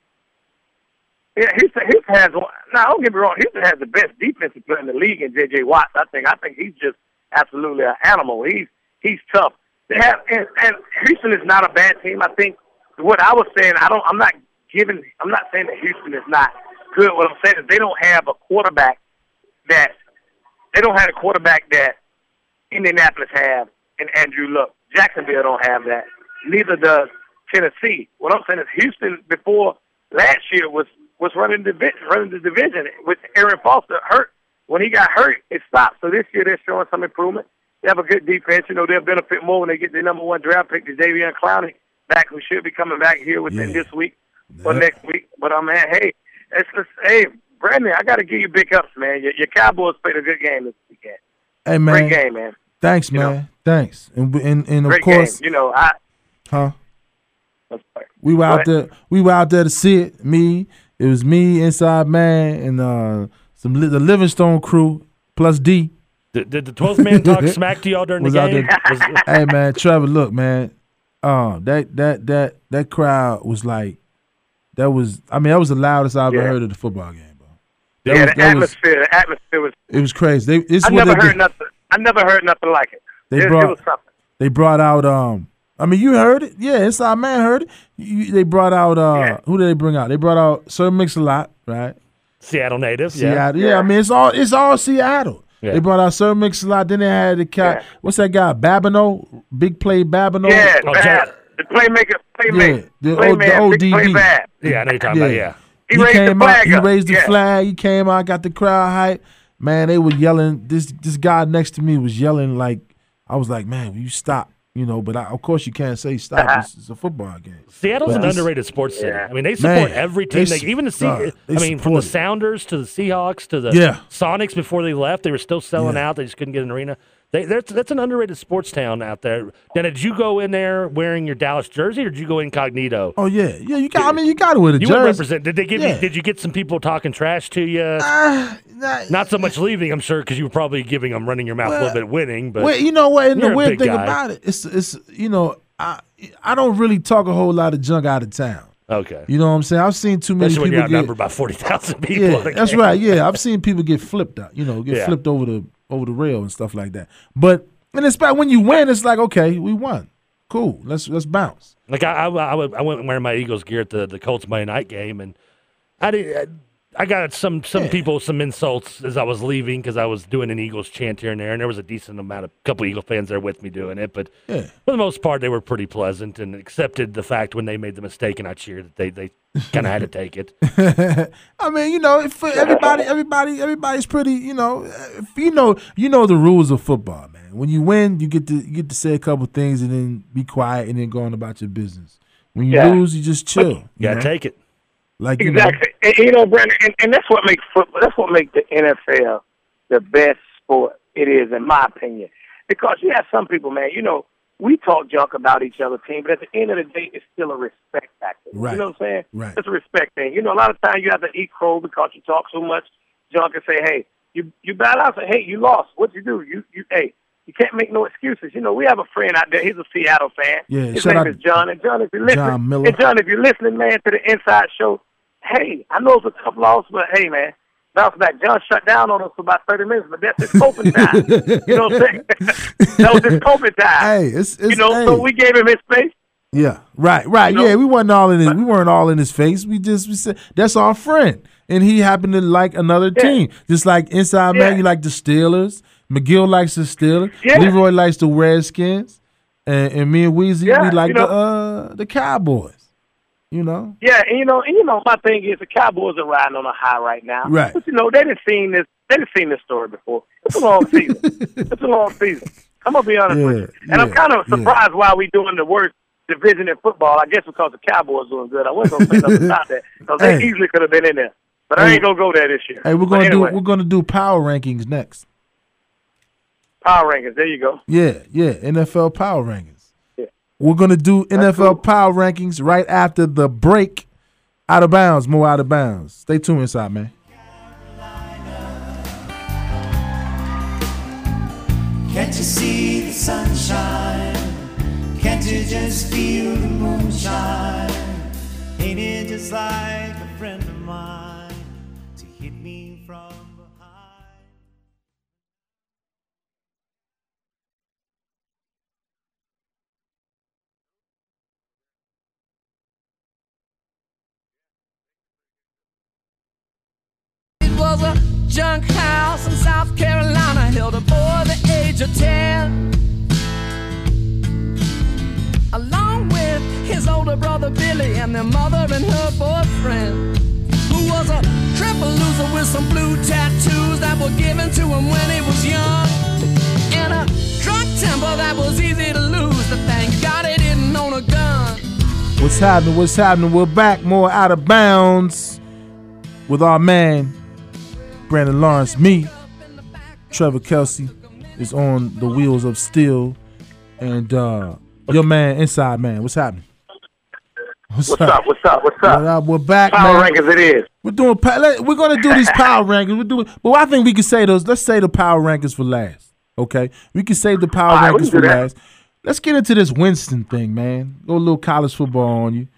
Yeah, Houston, Houston has one. Now, don't get me wrong. Houston has the best defensive player in the league in J J Watt. I think. I think he's just absolutely an animal. He's he's tough. They have, and, and Houston is not a bad team. I think what I was saying. I don't. I'm not giving. I'm not saying that Houston is not good. What I'm saying is they don't have a quarterback that they don't have a quarterback that Indianapolis have and Andrew Luck. Jacksonville don't have that. Neither does Tennessee. What I'm saying is Houston before last year was. was running the division, running the division with Aaron Foster hurt. When he got hurt, it stopped. So this year they're showing some improvement. They have a good defense. You know, they'll benefit more when they get their number one draft pick, Jadeveon Clowney, back, who should be coming back here within yeah. this week or yeah. next week. But, um, man, hey, it's just, hey, Brandon, I got to give you big ups, man. Your, your Cowboys played a good game this weekend. Hey, man. Great game, man. Thanks, you man. Know? Thanks. And, and, and of Great course. Game. You know, I. Huh? We were out there. We were out there to see it. Me. It was me, Inside Man, and uh, some li- the Livingstone crew, plus D. Did, did the twelfth man talk smack to y'all during the game? Hey, man, Trevor, look, man, uh, that that that that crowd was like, that was, I mean, that was the loudest I ever yeah. heard of the football game, bro. That yeah, was, the atmosphere, was, the atmosphere was. It was crazy. They, I never heard did. nothing. I never heard nothing like it. They it, brought, it was something. They brought out, um, I mean, you heard it. Yeah, Inside Man heard it. You, they brought out, uh, yeah. who did they bring out? They brought out Sir Mix-a-Lot, right? Seattle natives. Seattle, yeah. yeah. I mean, it's all it's all Seattle. Yeah. They brought out Sir Mix-a-Lot. Then they had the guy, yeah. what's that guy, Babineau? Big play Babineau. Yeah, oh, Bab. the playmaker, playmaker. Yeah, the, playman, o, the big play Bab. Yeah, I know you're talking yeah. about, yeah. He, he raised came the flag out, He raised the yeah. flag. He came out, got the crowd hype. Man, they were yelling. This, this guy next to me was yelling like, I was like, man, will you stop? You know, but I, of course you can't say stop. It's, it's a football game. Seattle's an underrated sports city. Yeah. I mean, they support Man, every team. They, they, even the Se- uh, I mean, from the Sounders to the Seahawks to the yeah. Sonics before they left, they were still selling yeah. out. They just couldn't get an arena. They, that's, that's an underrated sports town out there. Now, did you go in there wearing your Dallas jersey, or did you go incognito? Oh yeah, yeah. You got. I mean, you got to wear the you jersey. You represent. Did they give yeah. you? Did you get some people talking trash to you? Uh, not, Not so much leaving, I'm sure, because you were probably giving them running your mouth well, a little bit, winning. But well, you know what? And the weird thing guy. about it, it's it's you know, I I don't really talk a whole lot of junk out of town. Okay. You know what I'm saying? I've seen too many that's people get outnumbered by forty thousand people. Yeah, that's game. right. Yeah, I've seen people get flipped out. You know, get yeah. flipped over the. over the rail and stuff like that. But in fact, when you win, it's like, okay, we won. Cool. Let's let's bounce. Like I, I, I went wearing my Eagles gear at the, the Colts Monday night game, and I did I got some some yeah. people some insults as I was leaving because I was doing an Eagles chant here and there, and there was a decent amount of couple Eagle fans there with me doing it. But yeah. for the most part, they were pretty pleasant and accepted the fact when they made the mistake, and I cheered that they they kind of had to take it. I mean, you know, if everybody, everybody, everybody's pretty. You know, if you know, you know the rules of football, man. When you win, you get to you get to say a couple things and then be quiet and then go on about your business. When you yeah. lose, you just chill. You gotta know? take it. Like you exactly. Know. And, you know, Brandon, and, and that's what makes football. That's what makes the N F L the best sport it is, in my opinion. Because you have some people, man. You know, we talk junk about each other's team, but at the end of the day, it's still a respect factor. Right. You know what I'm saying? Right. It's a respect thing. You know, a lot of times you have to eat crow because you talk so much junk and say, hey, you you battle out and say, hey, you lost. What'd you do? You you hey, you can't make no excuses. You know, we have a friend out there. He's a Seattle fan. Yeah, His name out, is John. And John, if you're listening, John Miller. And John, if you're listening, man, to the Inside Show, hey, I know it's a tough loss, but hey, man, bounce back. John shut down on us for about thirty minutes, but that's his coping time. You know what I'm saying? That was his coping time. Hey, it's, it's you know, hey. so we gave him his space. Yeah, right, right. You know? Yeah, we wasn't all in. His, we weren't all in his face. We just we said that's our friend, and he happened to like another yeah. team, just like Inside yeah. Man. You like the Steelers. McGill likes the Steelers. Yeah. Leroy likes the Redskins, and, and me and Weezy yeah, we like you know, the uh, the Cowboys. You know? Yeah, and you know, and you know, my thing is the Cowboys are riding on a high right now. Right. But you know, they didn't seen this. They didn't seen this story before. It's a long season. It's a long season. I'm gonna be honest yeah, with you, and yeah, I'm kind of surprised yeah. why we doing the worst division in football. I guess because the Cowboys doing good. I wasn't gonna say nothing about that because hey. they easily could have been in there. But hey. I ain't gonna go there this year. Hey, we're gonna anyway. do we're gonna do power rankings next. Power rankings. There you go. Yeah, yeah. N F L power rankings. We're going to do N F L cool. power rankings right after the break. Out of bounds, more out of bounds. Stay tuned Inside, man. Carolina, can't you see the sunshine? Can't you just feel the moonshine? Ain't it just like a friend of mine to hit me from was a junk house in South Carolina, held a boy the age of ten, along with his older brother Billy and their mother and her boyfriend, who was a triple loser with some blue tattoos that were given to him when he was young, and a drunk temper that was easy to lose, but thank God he didn't own a gun. What's happening, what's happening, we're back, more Out of Bounds with our man Brandon Lawrence. Me, Trevor Kelsey, is on the wheels of steel, and uh, your man Inside Man. What's happening? What's, what's up? up? What's up? What's up? What up? We're back. Power man. rankings. It is. We're doing. We're gonna do these power rankings. We're doing. Well, I think we can say those. Let's save the power rankings for last. Okay, we can save the power right, rankings for that. last. Let's get into this Winston thing, man. Go a little college football on you.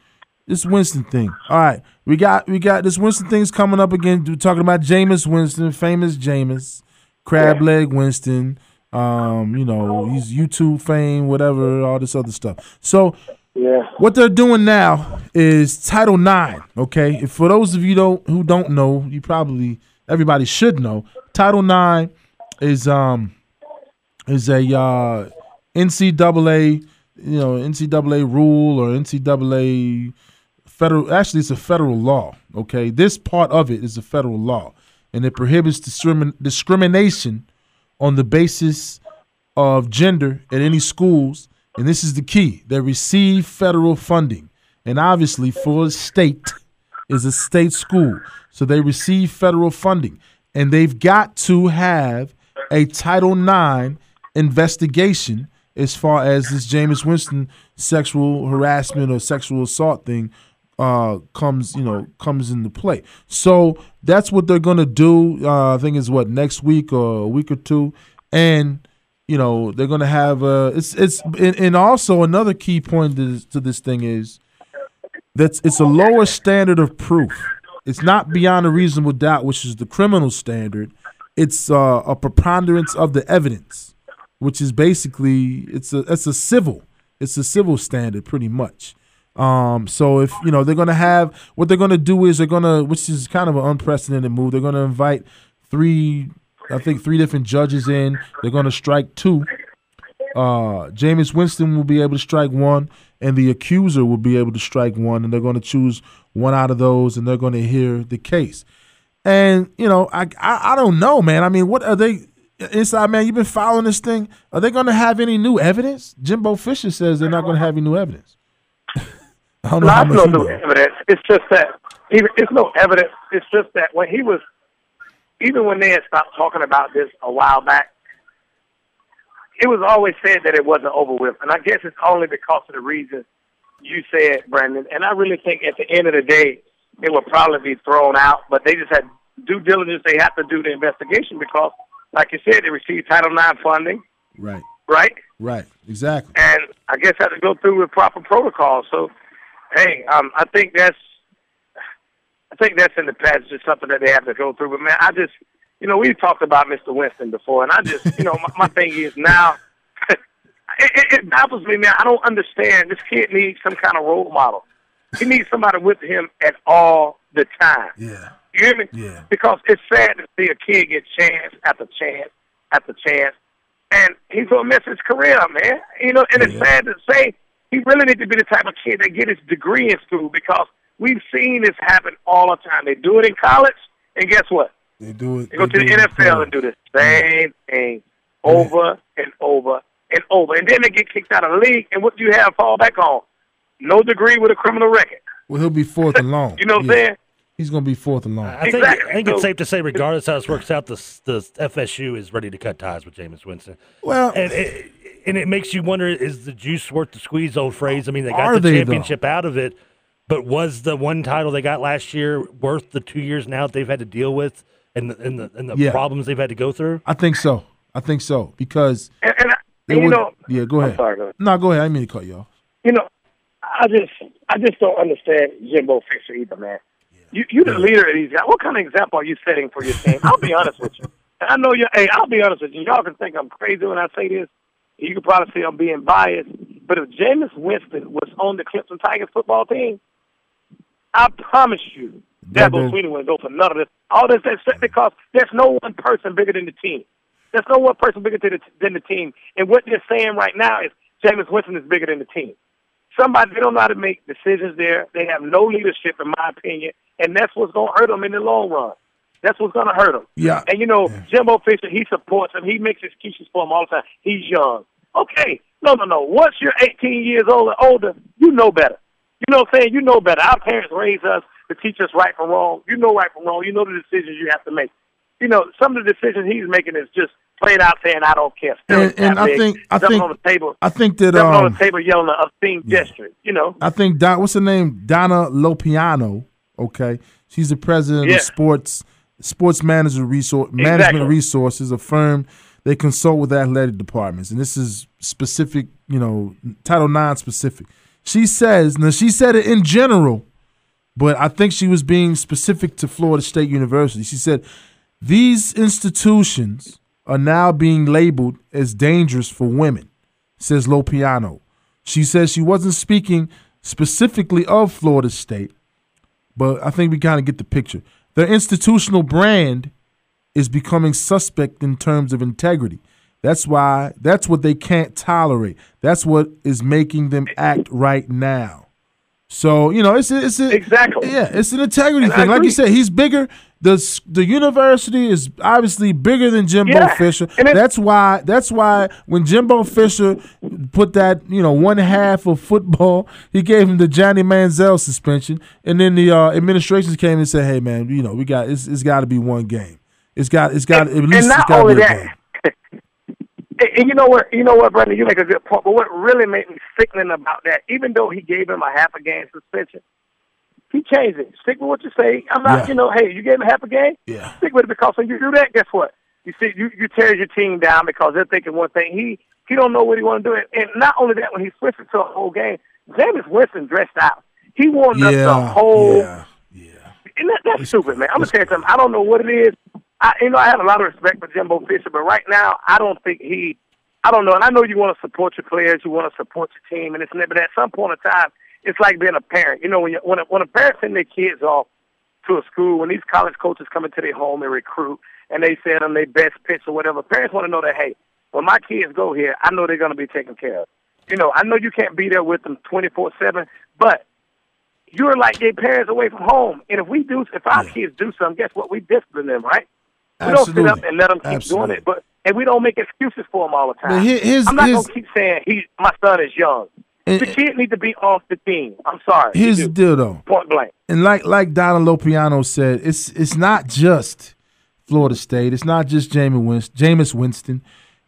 This Winston thing. All right. We got we got this Winston thing's coming up again. We're talking about Jameis Winston, famous Jameis, crab leg Winston, um, you know, he's YouTube fame, whatever, all this other stuff. So yeah. what they're doing now is Title nine, okay? If for those of you don't, who don't know, you probably everybody should know, Title nine is um is a uh, N C double A, you know, N C double A rule or N C double A federal, actually it's a federal law, okay? This part of it is a federal law, and it prohibits discrimin- discrimination on the basis of gender at any schools, and this is the key, they receive federal funding. And obviously, Florida State is a state school, so they receive federal funding, and they've got to have a Title nine investigation as far as this Jameis Winston sexual harassment or sexual assault thing uh, comes, you know, comes into play. So that's what they're going to do. Uh, I think it's what, next week or a week or two. And, you know, they're going to have uh, it's it's and, and also another key point to this, to this thing is that it's a lower standard of proof. It's not beyond a reasonable doubt, which is the criminal standard. It's uh, a preponderance of the evidence, which is basically it's a it's a civil it's a civil standard pretty much. Um, so if you know they're gonna have what they're gonna do is they're gonna which is kind of an unprecedented move. They're gonna invite three, I think three different judges in. They're gonna strike two. Uh, Jameis Winston will be able to strike one, and the accuser will be able to strike one, and they're gonna choose one out of those, and they're gonna hear the case. And you know, I, I I don't know, man. I mean, what are they? Inside man, you've been following this thing. Are they going to have any new evidence? Jimbo Fisher says they're not going to have any new evidence. I don't know no, how much no new evidence. It's just that he, it's no evidence. It's just that when he was, even when they had stopped talking about this a while back, it was always said that it wasn't over with. And I guess it's only because of the reason you said, Brandon. And I really think at the end of the day, it will probably be thrown out, but they just had due diligence. They have to do the investigation because, like you said, they received Title nine funding. Right. Right? Right, exactly. And I guess had to go through with proper protocols. So, hey, um, I think that's I think that's in the past, just something that they have to go through. But, man, I just, you know, we've talked about Mister Winston before, and I just, you know, my, my thing is now, it, it, it baffles me, man. I don't understand. This kid needs some kind of role model. He needs somebody with him at all the time. Yeah. You hear me? Yeah. Because it's sad to see a kid get chance after chance after chance, and he's going to miss his career, man. You know, and yeah. It's sad to say he really needs to be the type of kid that get his degree in school because we've seen this happen all the time. They do it in college, and guess what? They do it. They go they to the N F L and do the same thing over yeah. and over and over, and then they get kicked out of the league, and what do you have fall back on? No degree with a criminal record. Well, he'll be fourth and long. You know what yeah. I'm saying? He's going to be fourth and long. I think, exactly. I think it's safe to say, regardless how this works out, the the F S U is ready to cut ties with Jameis Winston. Well, and it, and it makes you wonder: is the juice worth the squeeze? Old phrase. I mean, they got the championship though? out of it, but was the one title they got last year worth the two years now that they've had to deal with and the, and the and the yeah. problems they've had to go through? I think so. I think so because and, and, I, and you would, know. Yeah, go ahead. Sorry, go ahead. No, go ahead. I didn't mean to cut y'all. You know, I just I just don't understand Jimbo Fisher either, man. You, you the leader of these guys. What kind of example are you setting for your team? I'll be honest with you. I know you. Hey, I'll be honest with you. Y'all can think I'm crazy when I say this. You can probably see I'm being biased. But if Jameis Winston was on the Clemson Tigers football team, I promise you, Dabo Sweeney wouldn't go for none of this. All this except because there's no one person bigger than the team. There's no one person bigger than the, than the team. And what they're saying right now is Jameis Winston is bigger than the team. Somebody, they don't know how to make decisions there. They have no leadership, in my opinion, and that's what's going to hurt them in the long run. That's what's going to hurt them. Yeah. And, you know, yeah. Jimbo Fisher, he supports him. He makes excuses for him all the time. He's young. Okay, no, no, no. Once you're eighteen years old or older, you know better. You know what I'm saying? You know better. Our parents raised us to teach us right from wrong. You know right from wrong. You know the decisions you have to make. You know, some of the decisions he's making is just played out saying, I don't care. Still and and I, think, I, think, on the table, I think that – um, on the table yelling an obscene yeah. gesture, you know. I think – what's her name? Donna Lopiano, okay? She's the president yeah. of Sports sports manager resource, exactly. Management Resources, a firm. They consult with athletic departments, and this is specific, you know, Title nine specific. She says – now, she said it in general, but I think she was being specific to Florida State University. She said, these institutions – are now being labeled as dangerous for women, says Lopiano. She says she wasn't speaking specifically of Florida State, but I think we kind of get the picture. Their institutional brand is becoming suspect in terms of integrity. That's why that's what they can't tolerate. That's what is making them act right now. So, you know, it's a, it's a, exactly yeah, it's an integrity and thing. Like you said, he's bigger. The the university is obviously bigger than Jimbo yeah. Fisher. That's why that's why when Jimbo Fisher put that, you know, one half of football, he gave him the Johnny Manziel suspension, and then the uh, administration came and said, "Hey, man, you know, we got it's, it's got to be one game. It's got it's got and, at least." And not it's only be that, And, and you know what, you know what, Brandon, you make a good point. But what really made me sickening about that, even though he gave him a half a game suspension, he changed it. Stick with what you say. I'm not, yeah. you know, hey, you gave him half a game. Yeah. Stick with it, because when you do that, guess what? You see, you, you tear your team down because they're thinking one thing. He he don't know what he want to do. And not only that, when he switched it to a whole game, Jameis Winston dressed out. He warmed yeah, up the whole. Yeah, yeah. And that, that's it's, stupid, man. I'm gonna tell you something. I don't know what it is. I, you know, I have a lot of respect for Jimbo Fisher, but right now, I don't think he. I don't know, and I know you want to support your players, you want to support your team, and it's never. But at some point in time, it's like being a parent. You know, when you, when a, when a parent send their kids off to a school, when these college coaches come into their home and recruit, and they send them their best pitch or whatever, parents want to know that, hey, when my kids go here, I know they're going to be taken care of. You know, I know you can't be there with them twenty-four seven, but you're like their parents away from home. And if we do, if our yeah. kids do something, guess what? We discipline them, right? We Absolutely. don't sit up and let them keep Absolutely. doing it, but and we don't make excuses for them all the time. His, his, I'm not going to keep saying he. My son is young. And, the kid needs to be off the team. I'm sorry. Here's the deal, though. Point blank. And like like Donna Lopiano said, it's it's not just Florida State. It's not just Jameis Winston. Jameis Winston.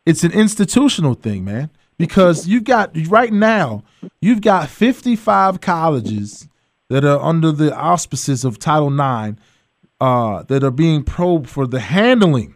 It's an institutional thing, man. Because you got right now, you've got fifty-five colleges that are under the auspices of Title nine uh, that are being probed for the handling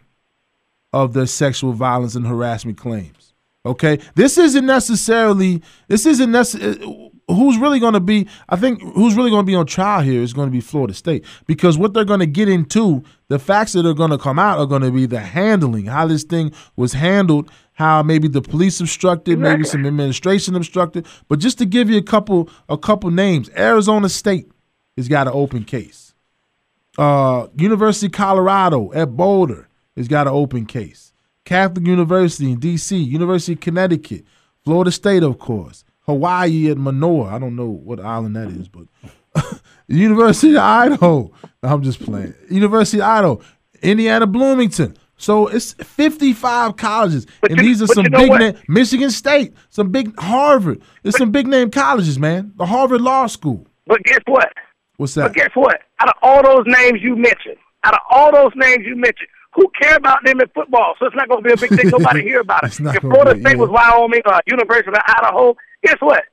of their sexual violence and harassment claims. Okay, this isn't necessarily. This isn't necessarily. Who's really going to be? I think who's really going to be on trial here is going to be Florida State, because what they're going to get into, the facts that are going to come out are going to be the handling, how this thing was handled, how maybe the police obstructed, maybe some administration obstructed. But just to give you a couple, a couple names, Arizona State has got an open case. Uh, University of Colorado at Boulder has got an open case. Catholic University in D C, University of Connecticut, Florida State, of course, Hawaii at Manoa. I don't know what island that is, but University of Idaho. I'm just playing. University of Idaho, Indiana, Bloomington. So it's fifty-five colleges, but and you, these are some you know big name. Michigan State, some big Harvard. There's but, some big name colleges, man. The Harvard Law School. But guess what? What's that? But guess what? Out of all those names you mentioned, out of all those names you mentioned, who care about them in football? So it's not going to be a big thing. Nobody hear about it. If Florida be, State yeah. was Wyoming or uh, University of Idaho, guess what?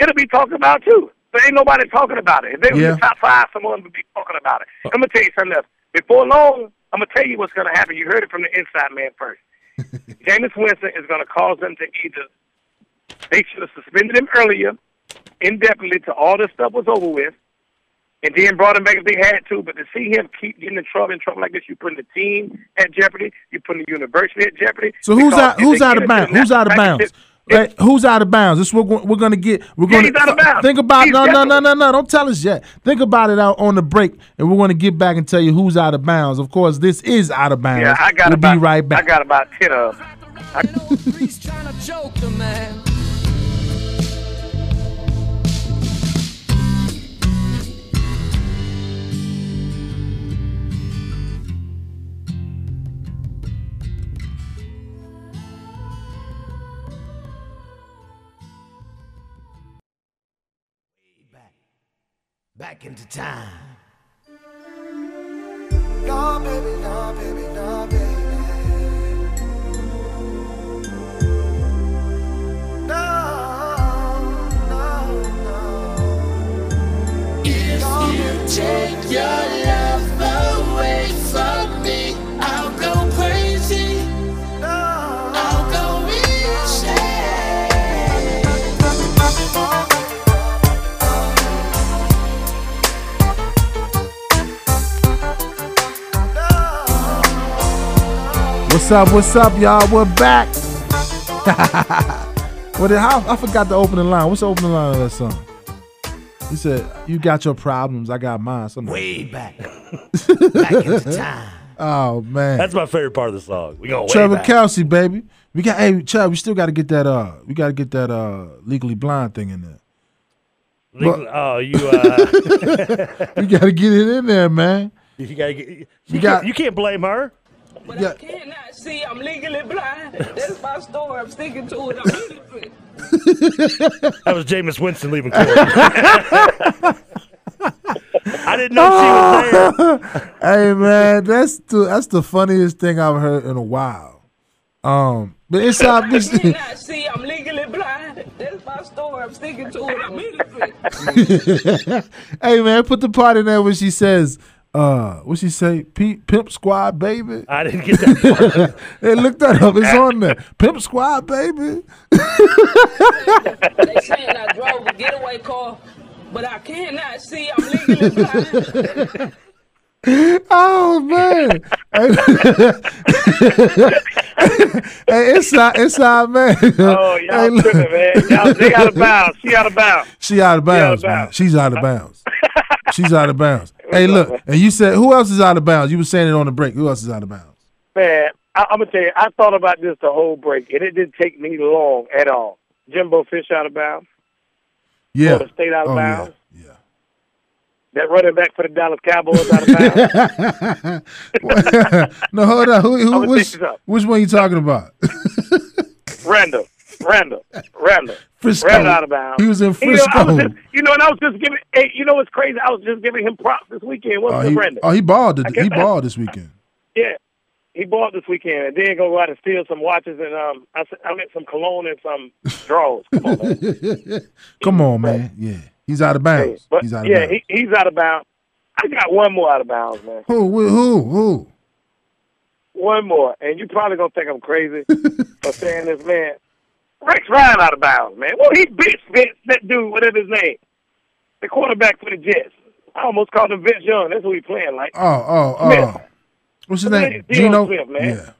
It'll be talked about too. But ain't nobody talking about it. If they yeah. were the top five, someone would be talking about it. I'm going to tell you something else. Before long, I'm going to tell you what's going to happen. You heard it from the inside man first. Jameis Winston is going to cause them to either they should have suspended him earlier, indefinitely, till all this stuff was over with, and then brought him back if they had to. But to see him keep getting in trouble, in trouble like this, you're putting the team at jeopardy. You're putting the university at jeopardy. So who's out? Who's out of bounds? Who's out of bounds? Right? Who's out of bounds? This is what we're going to get. We're going yeah, to think about. He's no, no, no, no, no. Don't tell us yet. Think about it out on the break, and we're going to get back and tell you who's out of bounds. Of course, this is out of bounds. Yeah, I got we'll about, be right back. I got about ten of them. I- He's trying to joke the man. Back into time. No, baby, no, baby, no, baby. No, no, no. If no, you baby, take baby. your love away from me, I'll go crazy. No, I'll go insane. What's up, what's up, y'all? We're back. What did, how, I forgot the opening line. What's the opening line of that song? He said, you got your problems, I got mine. Something way back. Back into time. Oh, man. That's my favorite part of the song. We go way Trevor back. Kelsey, baby. We got, hey, Trev, we still got to get that, uh, we got to get that uh, Legally Blind thing in there. Legal, but, oh, you, uh. You got to get it in there, man. You, gotta get, you, you, got, you can't blame her. But yeah. I cannot see. I'm legally blind. That's my story. I'm sticking to it. I'm legally That was Jameis Winston leaving court. I didn't know oh. she was there. Hey, man, that's the, that's the funniest thing I've heard in a while. Um, But inside this, see, I'm legally blind. That's my story. I'm sticking to it. I'm innocent. Hey man, put the part in there when she says, uh, what she say? P- Pimp Squad, baby. I didn't get that. Hey, look that up. It's on there. Pimp Squad, baby. They saying I drove a getaway car, but I cannot see. I'm legally blind. Oh man! Hey, hey, inside, inside, man. Oh, y'all hey, tripping, man. Y'all, they out of bounds. She out of bounds. She out of bounds, man. Bounds. She's out of bounds. She's out of bounds. Hey, look, man. And you said who else is out of bounds? You were saying it on the break. Who else is out of bounds? Man, I, I'm gonna tell you. I thought about this the whole break, and it didn't take me long at all. Jimbo Fisher out of bounds. Yeah. Florida State out of oh, bounds. Yeah. yeah. That running back for the Dallas Cowboys out of bounds. No, hold on. Who, who, which, which one are you talking about? Randall. Randall. Randall. Frisco. Randall out of bounds. He was in Frisco. You know, just, you know, and I was just giving hey, – you know what's crazy? I was just giving him props this weekend. What's the oh, Randall? Oh, he balled, it, he balled this weekend. Yeah. He balled this weekend. And then go out and steal some watches and um, I, I meant some cologne and some drawers. Come on, man. Come on, man. Yeah. He's out of bounds. But, he's out of yeah, bounds. He, he's out of bounds. I got one more out of bounds, man. Who, who, who? One more. And you probably going to think I'm crazy for saying this, man. Rex Ryan out of bounds, man. Well, he bitch, bitch, that dude, whatever his name. The quarterback for the Jets. I almost called him Vince Young. That's who he playing like. Oh, oh, oh. Smith. What's his name? Geno Smith, man.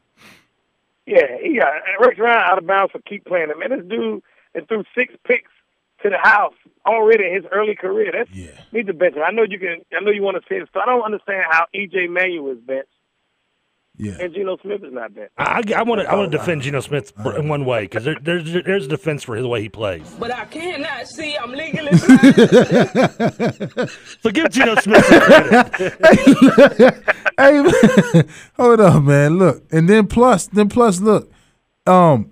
Yeah. Yeah, he got Rex Ryan out of bounds for keep playing him. Man, this dude that threw six picks to the house already in his early career. That's yeah. Need to bench him. I know you can. I know you want to say this. So I don't understand how E J Manuel is benched. Yeah, and Geno Smith is not benched. I want to. I want to defend Geno Smith in one way because there, there's there's defense for his way he plays. But I cannot see. I'm legally blind. So give Geno Smith some credit. Hey, man. Hold up, man. Look, and then plus, then plus, look, um.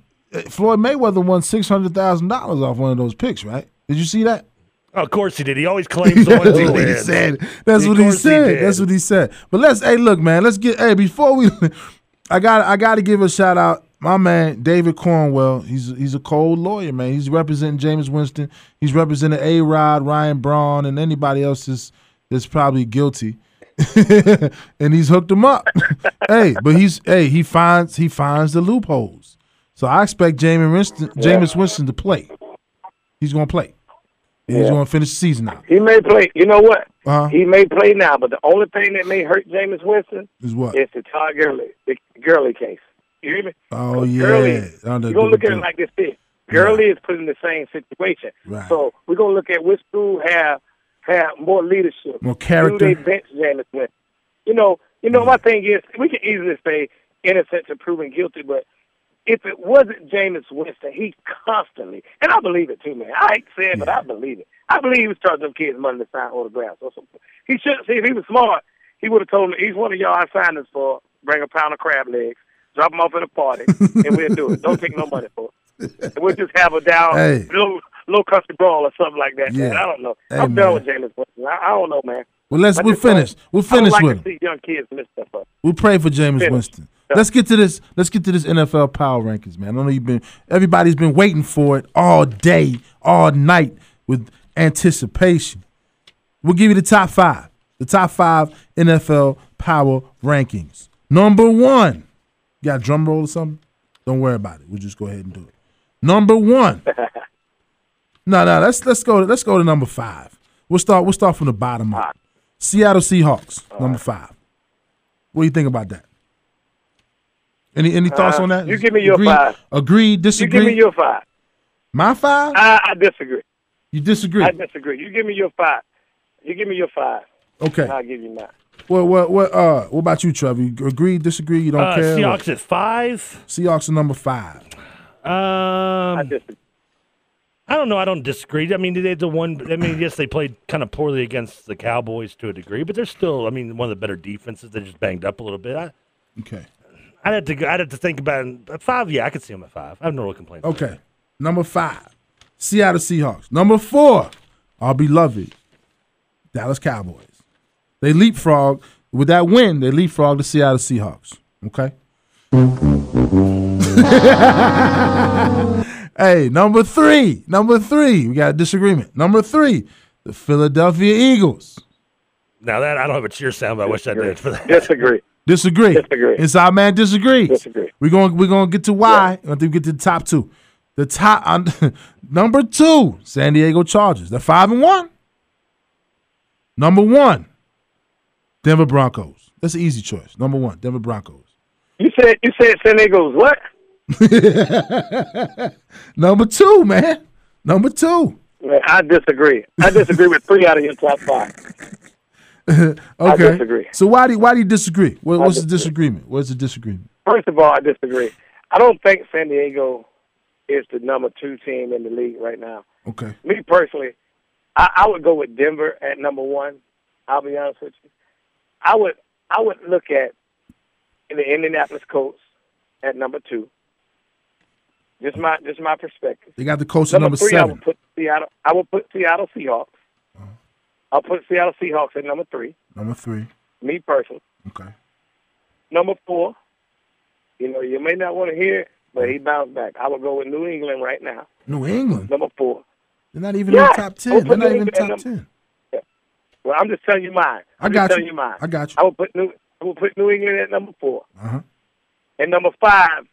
Floyd Mayweather won six hundred thousand dollars off one of those picks, right? Did you see that? Oh, of course he did. He always claims the ones he did. He said. That's of what he said. He That's what he said. But let's, hey, look, man, let's get, hey, before we, I got I got to give a shout out. My man, David Cornwell, he's he's a cold lawyer, man. He's representing Jameis Winston. He's representing A-Rod, Ryan Braun, and anybody else that's, that's probably guilty. And he's hooked them up. Hey, but he's, hey, he finds he finds the loopholes. So I expect Jameis Winston, Jameis Winston to play. He's going to play. He's yeah. going to finish the season out. He may play. You know what? Uh-huh. He may play now, but the only thing that may hurt Jameis Winston is what? It's the Todd Gurley, the Gurley case. You hear me? Oh, yeah. Gurley, oh, you're going to look at it like this thing. Gurley yeah. is put in the same situation. Right. So we're going to look at which school have, have more leadership. More character. Do they bench Jameis Winston? You know, you know yeah. my thing is, we can easily say innocent to proven guilty, but if it wasn't Jameis Winston, he constantly, and I believe it too, man. I hate saying it, yeah. but I believe it. I believe he was charging them kids money to sign autographs or something. He should see if he was smart, he would have told them, he's one of y'all I signed this for, bring a pound of crab legs, drop them off at a party, and we'll do it. Don't take no money for it. And we'll just have a down hey. little, little country brawl or something like that. Yeah. Man. I don't know. Hey, I'm man. done with Jameis Winston. I, I don't know, man. Well, let's, we'll finish. We'll finish like with him. Young kids mess stuff up. We'll pray for Jameis finish. Winston. Yeah. Let's get to this. Let's get to this N F L power rankings, man. I know you've been. Everybody's been waiting for it all day, all night, with anticipation. We'll give you the top five. The top five N F L power rankings. Number one. You got a drum roll or something? Don't worry about it. We'll just go ahead and do it. Number one. no, no. Let's let's go. Let's go to number five. We'll start. We'll start from the bottom up. Seattle Seahawks, number five. What do you think about that? Any any thoughts uh, on that? You give me your Agreed? five. Agree, disagree? You give me your five. My five? I, I disagree. You disagree? I disagree. You give me your five. You give me your five. Okay. And I'll give you mine. Well, what, what, uh, what about you, Trevor? You agree, disagree? You don't uh, care? Seahawks at five? Seahawks at number five. Um, I disagree. I don't know. I don't disagree. I mean, they the one. I mean, yes, they played kind of poorly against the Cowboys to a degree, but they're still. I mean, one of the better defenses. They just banged up a little bit. I, okay. I'd have to. I'd have to think about it. At five. Yeah, I could see them at five. I have no real complaints. Okay, number five, Seattle Seahawks. Number four, our beloved Dallas Cowboys. They leapfrog with that win. They leapfrog the Seattle Seahawks. Okay. Hey, number three. Number three. We got a disagreement. Number three, the Philadelphia Eagles. Now, that I don't have a cheer sound, but disagree. I wish I did for that. Disagree. Disagree. Disagree. Inside man disagrees. Disagree. We're going we're gonna get to why. Yeah. I think we get to the top two. The top uh, number two, San Diego Chargers. They're five and one. Number one, Denver Broncos. That's an easy choice. Number one, Denver Broncos. You said you said San Diego's what? Number two, man. Number two. Man, I disagree. I disagree with three out of your top five. Okay. I disagree. So why do you, why do you disagree? What, what's disagree. the disagreement? What's the disagreement? First of all, I disagree. I don't think San Diego is the number two team in the league right now. Okay. Me personally, I, I would go with Denver at number one. I'll be honest with you. I would I would look at the Indianapolis Colts at number two. Just my just my perspective. They got the Colts at number three, seven. I would put Seattle. I would put Seattle Seahawks. Uh-huh. I'll put Seattle Seahawks at number three. Number three. Me personally. Okay. Number four. You know, you may not want to hear it, but he bounced back. I would go with New England right now. New England. Number four. They're not even yeah. in the top ten. They're not even in top number, ten. Yeah. Well, I'm just telling you mine. I'm I got just telling you. you mine. I got you. I would put New. I would put New England at number four. Uh-huh. And number five.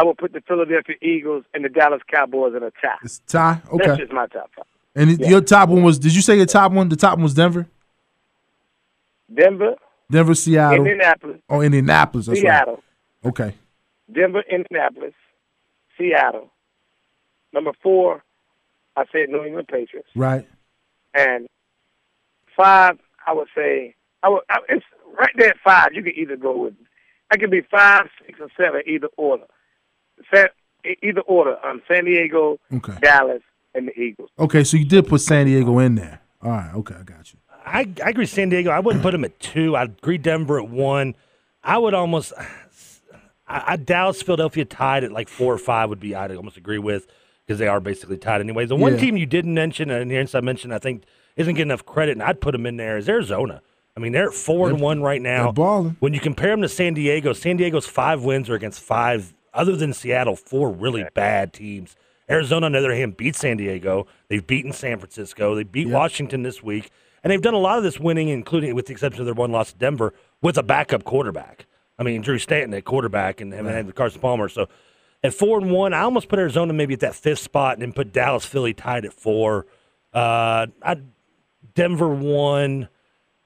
I will put the Philadelphia Eagles and the Dallas Cowboys in a tie. It's a tie? Okay. That's just my top five. And yeah. your top one was, did you say your top one? The top one was Denver? Denver. Denver, Seattle. Indianapolis. Oh, Indianapolis. That's Seattle. Right. Okay. Denver, Indianapolis, Seattle. Number four, I said New England Patriots. Right. And five, I would say, I would, I, it's right there at five. You can either go with, I could be five, six, or seven, either order. San, either order, um, San Diego, okay. Dallas, and the Eagles. Okay, so you did put San Diego in there. All right, okay, I got you. I, I agree with San Diego. I wouldn't put them at two. I agree Denver at one. I would almost I, – I Dallas, Philadelphia tied at like four or five would be – I'd almost agree with because they are basically tied anyway. The one yeah. team you didn't mention and the I mentioned I think isn't getting enough credit, and I'd put them in there, is Arizona. I mean, they're at four they're, and one right now. They're balling. When you compare them to San Diego, San Diego's five wins are against five – other than Seattle, four really bad teams. Arizona, on the other hand, beat San Diego. They've beaten San Francisco. They beat yep. Washington this week. And they've done a lot of this winning, including with the exception of their one loss to Denver, with a backup quarterback. I mean, Drew Stanton at quarterback and, and right. Carson Palmer. So at four and one, I almost put Arizona maybe at that fifth spot and then put Dallas, Philly tied at four. Uh, I, Denver won.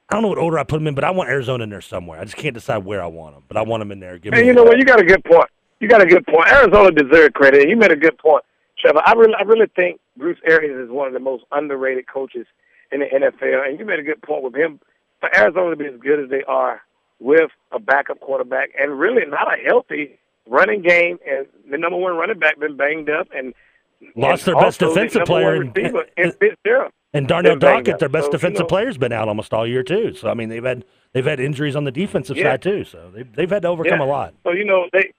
I don't know what order I put them in, but I want Arizona in there somewhere. I just can't decide where I want them, but I want them in there. Give hey, me you know what? You got a good point. You got a good point. Arizona deserved credit. You made a good point, Trevor. I really, I really think Bruce Arians is one of the most underrated coaches in the N F L, and you made a good point with him. For Arizona to be as good as they are with a backup quarterback and really not a healthy running game, and the number one running back been banged up and lost and their best defensive the player and, and, and Darnell Dockett, their best so, defensive you know, player's been out almost all year too. So I mean, they've had they've had injuries on the defensive yeah. side too. So they they've had to overcome yeah. a lot. So you know they.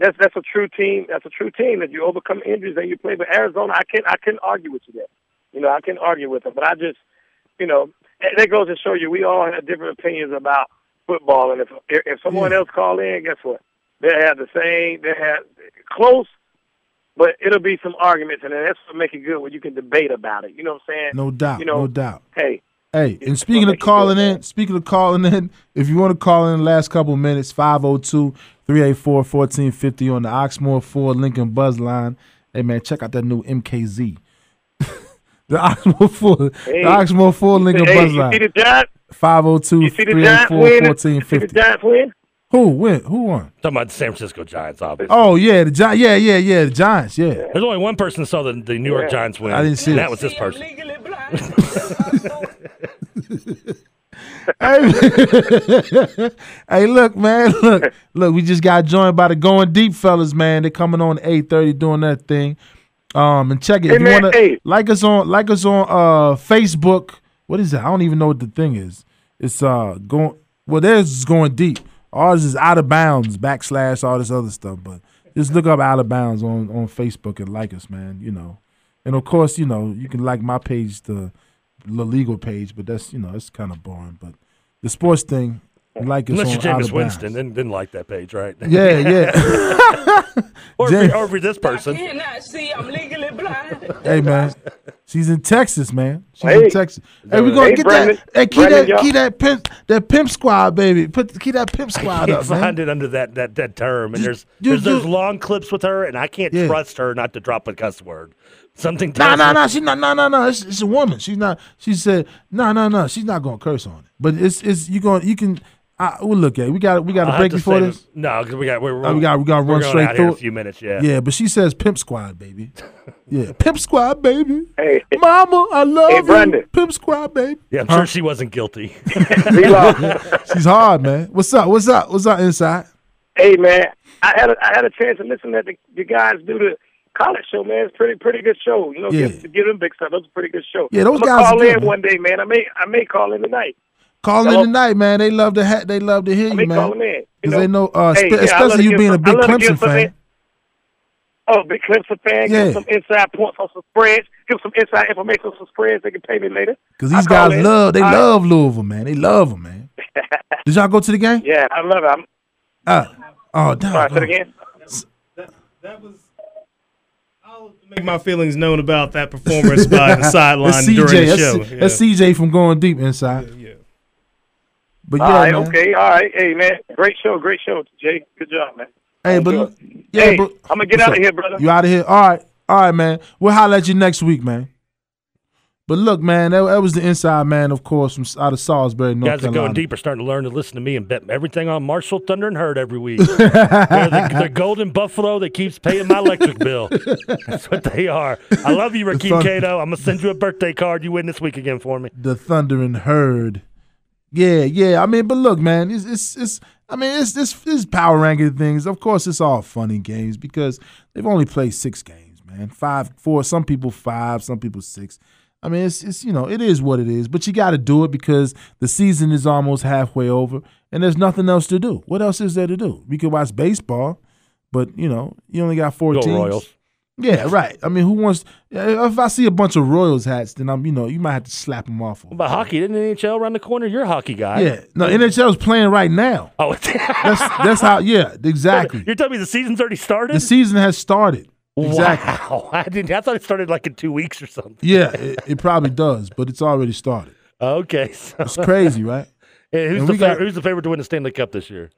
That's that's a true team. That's a true team that you overcome injuries and you play. But Arizona, I can't I can't argue with you there. You know, I can't argue with them. But I just, you know, that goes to show you we all have different opinions about football. And if if someone yeah. else call in, guess what? They have the same. They have close, but it'll be some arguments, and that's what make it good when you can debate about it. You know what I'm saying? No doubt. You know, no doubt. Hey. Hey, and speaking of calling in, speaking of calling in, if you want to call in the last couple of minutes, five oh two, three eight four, one four five zero on the Oxmoor Ford Lincoln Buzz Line. Hey, man, check out that new M K Z. The Oxmoor Ford, hey. the Oxmoor Ford Lincoln hey, Buzz Line. You see the Giants? five oh two, three eight four, one four five zero. You see the Giants win? Who went? Who won? Talking about the San Francisco Giants, obviously. Oh yeah, the Giants. Yeah, yeah, yeah, the Giants. Yeah. There's only one person that saw the, the New York yeah. Giants win. I didn't see and it. That was this person. hey, hey, look, man, look, look. We just got joined by the Going Deep fellas, man. They're coming on eight thirty doing that thing. Um, and check it. Hey, if you man, wanna hey. like us on, like us on uh Facebook. What is it? I don't even know what the thing is. It's uh going. Well, there's Going Deep. Ours is Out of Bounds, backslash, all this other stuff. But just look up Out of Bounds on, on Facebook and like us, man, you know. And, of course, you know, you can like my page, the, the legal page, but that's, you know, it's kind of boring. But the sports thing, Like it's Unless you're Jameis Winston, then then like that page, right? Yeah, yeah. or, Jam- if, or if you're this person. I cannot see. I'm legally blind. Hey, man. She's in Texas, man. She's hey. in Texas. Hey, we're going to hey, get Brandon, that. Hey, keep Brandon, that, keep that, pimp, that pimp squad, baby. Put Keep that pimp squad I can't up, find man. it under that that, that term. And there's, you, there's you, those long clips with her, and I can't yeah. trust her not to drop a cuss word. Something No, no, no, she's not, no, no, no. It's, it's a woman. She's not, she said, no, no, no. She's not going to curse on it. But it's, it's, you going, you can, I, we'll look at it. We got, we got a break before this. No, because we got, we're, oh, we got, we got to run straight through it. A few minutes, yeah. Yeah, but she says pimp squad, baby. Yeah, pimp squad, baby. Hey, Mama, I love hey, Brandon. you. Pimp squad, baby. Yeah, I'm huh? sure she wasn't guilty. She's hard, man. What's up? What's up? What's up inside? Hey, man, I had a, I had a chance to listen to the guys do the college show, man. It's pretty pretty good show. You know, yeah. give, give them big stuff. That was a pretty good show. Yeah, those I'm guys call good, in man. one day, man. I may I may call in tonight. Call Hello? in tonight, man. They love to ha- they love to hear I you, man. Call them in. Because they know, uh, hey, spe- yeah, especially you being some, a big Clemson fan. In- oh, big Clemson fan. Yeah. Give some inside points on some spreads. Give some inside information on some spreads. They can pay me later. Because these I guys love, they All love right. Louisville, man. They love them, man. Did y'all go to the game? Yeah, I love it. I'm... Uh, oh, damn. Sorry, say it again. That, that was... I'll make my feelings known about that performance by the sideline during the that's show. C- yeah. That's C J from Going Deep Inside. Yeah. yeah. But yeah, all right, man. okay, all right. Hey, man, great show, great show, Jay. Good job, man. Hey, but yeah, hey, but, I'm gonna get out of here, brother. You out of here? All right, all right, man. We'll holler at you next week, man. But look, man, that, that was the inside man, of course, from out of Salisbury, North Guys Carolina. Guys are going deeper, starting to learn to listen to me and bet everything on Marshall, Thunder, and Herd every week. They're the, the golden buffalo that keeps paying my electric bill. That's what they are. I love you, Rakeem Cato. I'm going to send you a birthday card. You win this week again for me. The Thunder and Herd. Yeah, yeah. I mean, but look, man, it's it's, it's I mean, it's this this power ranking things. Of course, it's all funny games because they've only played six games, man. Five, four. Some people five, some people six. I mean, it's it's you know, it is what it is. But you got to do it because the season is almost halfway over, and there's nothing else to do. What else is there to do? We could watch baseball, but you know, you only got four Go teams. Royals. Yeah, right. I mean, who wants – if I see a bunch of Royals hats, then, I'm, you know, you might have to slap them off. What about hockey? Didn't the N H L around the corner? You're a hockey guy. Yeah. No, N H L is playing right now. Oh, that's, that's how – yeah, exactly. You're telling me the season's already started? The season has started. Exactly. Wow. I, didn't, I thought it started like in two weeks or something. Yeah, it, it probably does, but it's already started. Okay. So. It's crazy, right? Hey, who's, the fa- got, who's the favorite to win the Stanley Cup this year?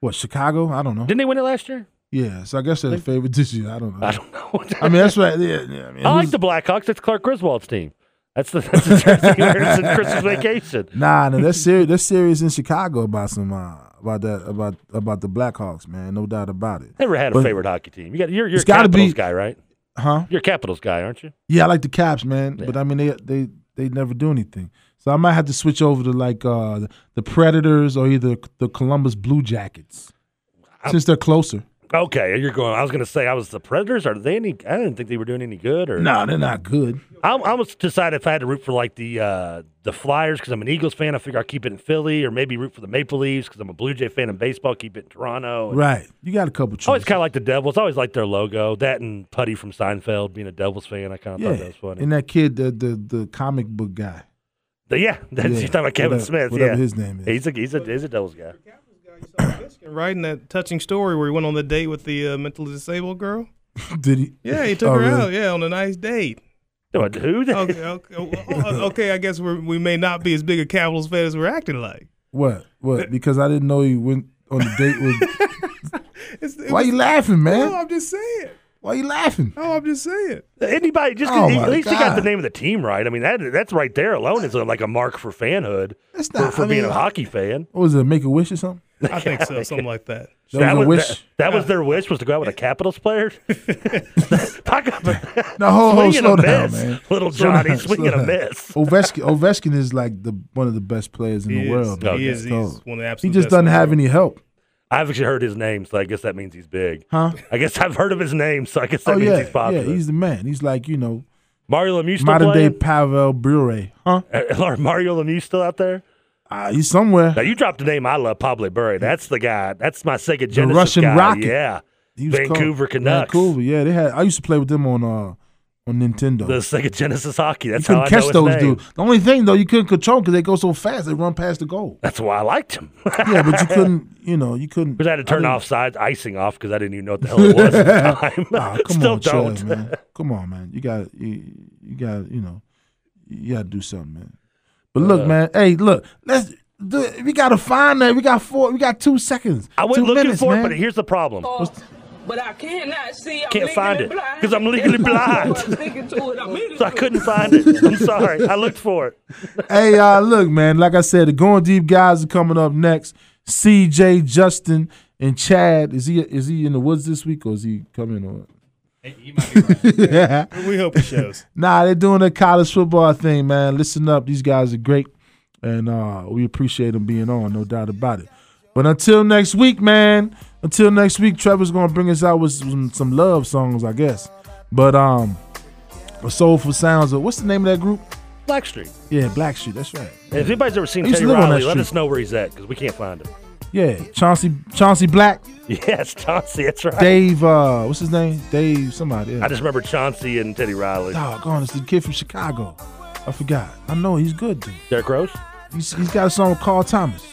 What, Chicago? I don't know. Didn't they win it last year? Yeah, so I guess they're the favorite this year. I don't know. I don't know. I mean, that's right. Yeah, yeah. I, mean, I like the Blackhawks. That's Clark Griswold's team. That's the that's the jersey wears in Christmas Vacation. Nah, no, that's serious. That's serious in Chicago about some uh, about that about about the Blackhawks, man. No doubt about it. Never had a but, favorite hockey team. You got you're you're a Capitals be, guy, right? Huh? You're a Capitals guy, aren't you? Yeah, I like the Caps, man. Yeah. But I mean, they they they never do anything. So I might have to switch over to like uh, the Predators or either the Columbus Blue Jackets, I'm, since they're closer. Okay, you're going. I was going to say, I was the Predators. Are they any? I didn't think they were doing any good. Or no, nah, they're not good. I almost decided if I had to root for like the uh, the Flyers because I'm an Eagles fan, I figure I'll keep it in Philly, or maybe root for the Maple Leafs because I'm a Blue Jay fan in baseball, keep it in Toronto. And right, you got a couple. Choices. I always kind of like the Devils. I always like their logo. That and Putty from Seinfeld being a Devils fan, I kind of yeah. thought that was funny. And that kid, the the, the comic book guy. The, yeah, that's yeah. you're talking about Kevin whatever, Smith. Whatever yeah. his name is. He's a he's a he's a Devils guy. Right in that touching story where he went on the date with the uh, mentally disabled girl. Did he? Yeah, he took oh, her really? out. Yeah, on a nice date. Oh, dude. Okay, okay, okay. I guess we're, we may not be as big a Capitals fan as we're acting like. What? What? Because I didn't know he went on a date with. it's, it Why was, you laughing, man? No, I'm just saying. Why are you laughing? Oh, I'm just saying. Anybody, just oh he, at least God. he got the name of the team right. I mean, that that's right there alone is like a mark for fanhood. That's not, for, for I mean, being a hockey fan. What was it, Make-A-Wish or something? I think so, something like that. That, that, was, wish? that, that was their wish, was to go out with a Capitals player? no, hold on, slow down, man. Little Johnny, swinging a miss. Ovechkin, Ovechkin is like the one of the best players in he the world. He, he is. He's so, one of the absolute He just best doesn't have any help. I've actually heard his name, so I guess that means he's big. Huh? I guess I've heard of his name, so I guess that oh, means yeah, he's popular. Yeah, he's the man. He's like, you know. Mario Lemieux still Modern playing? Day Pavel Bure. Huh? Are Mario Lemieux still out there? Uh, he's somewhere. Now, you dropped the name I love, Pavel Bure. That's the guy. That's my Sega Genesis guy. The Russian guy. Rocket. Yeah. Vancouver called, Canucks. Vancouver, yeah. They had. I used to play with them on uh, on Nintendo. The Sega Genesis hockey. That's you how I know his name. You couldn't catch those, dude. The only thing, though, you couldn't control because they go so fast. They run past the goal. That's why I liked him. Yeah, but you couldn't, you know, you couldn't. Because I had to turn off sides, icing off because I didn't even know what the hell it was at the time. Nah, come Still on, don't. Chad, man. Come on, man. You got you, you got, you know, you got to do something, man. But look, uh, man. Hey, look. Let's. Dude, we gotta find that. We got four. We got two seconds. I went looking minutes, for it, man. But here's the problem. Oh, but I cannot see. I'm can't find it because I'm legally blind. So I couldn't find it. I'm sorry. I looked for it. Hey, uh, look, man. Like I said, the Going Deep guys are coming up next. C J, Justin, and Chad. Is he is he in the woods this week or is he coming on? He might be right. Yeah. We hope it shows. Nah, they're doing a college football thing, man. Listen up, these guys are great. And uh, we appreciate him being on, no doubt about it. But until next week, man, until next week, Trevor's going to bring us out with some, some love songs, I guess. But um, a Soulful Sounds of, what's the name of that group? Blackstreet. Yeah, Blackstreet, that's right. And if anybody's ever seen Teddy Riley, let us know where he's at because we can't find him. Yeah, Chauncey Chauncey Black. Yes, Chauncey, that's right. Dave, uh, what's his name? Dave somebody. Yeah. I just remember Chauncey and Teddy Riley. Oh, God, it's the kid from Chicago. I forgot. I know he's good, dude. Derrick Rose? He's, he's got a song with Carl Thomas.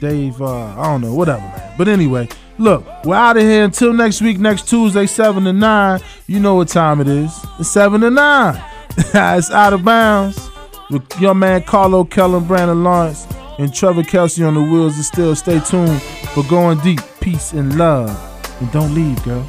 Dave, uh, I don't know, whatever, man. But anyway, look, we're out of here until next week, next Tuesday, seven to nine. You know what time it is. It's seven to nine. It's Out of Bounds with your man Carlo Kellum, Brandon Lawrence, and Trevor Kelsey on the wheels. And still, stay tuned for Going Deep. Peace and love. And don't leave, girl.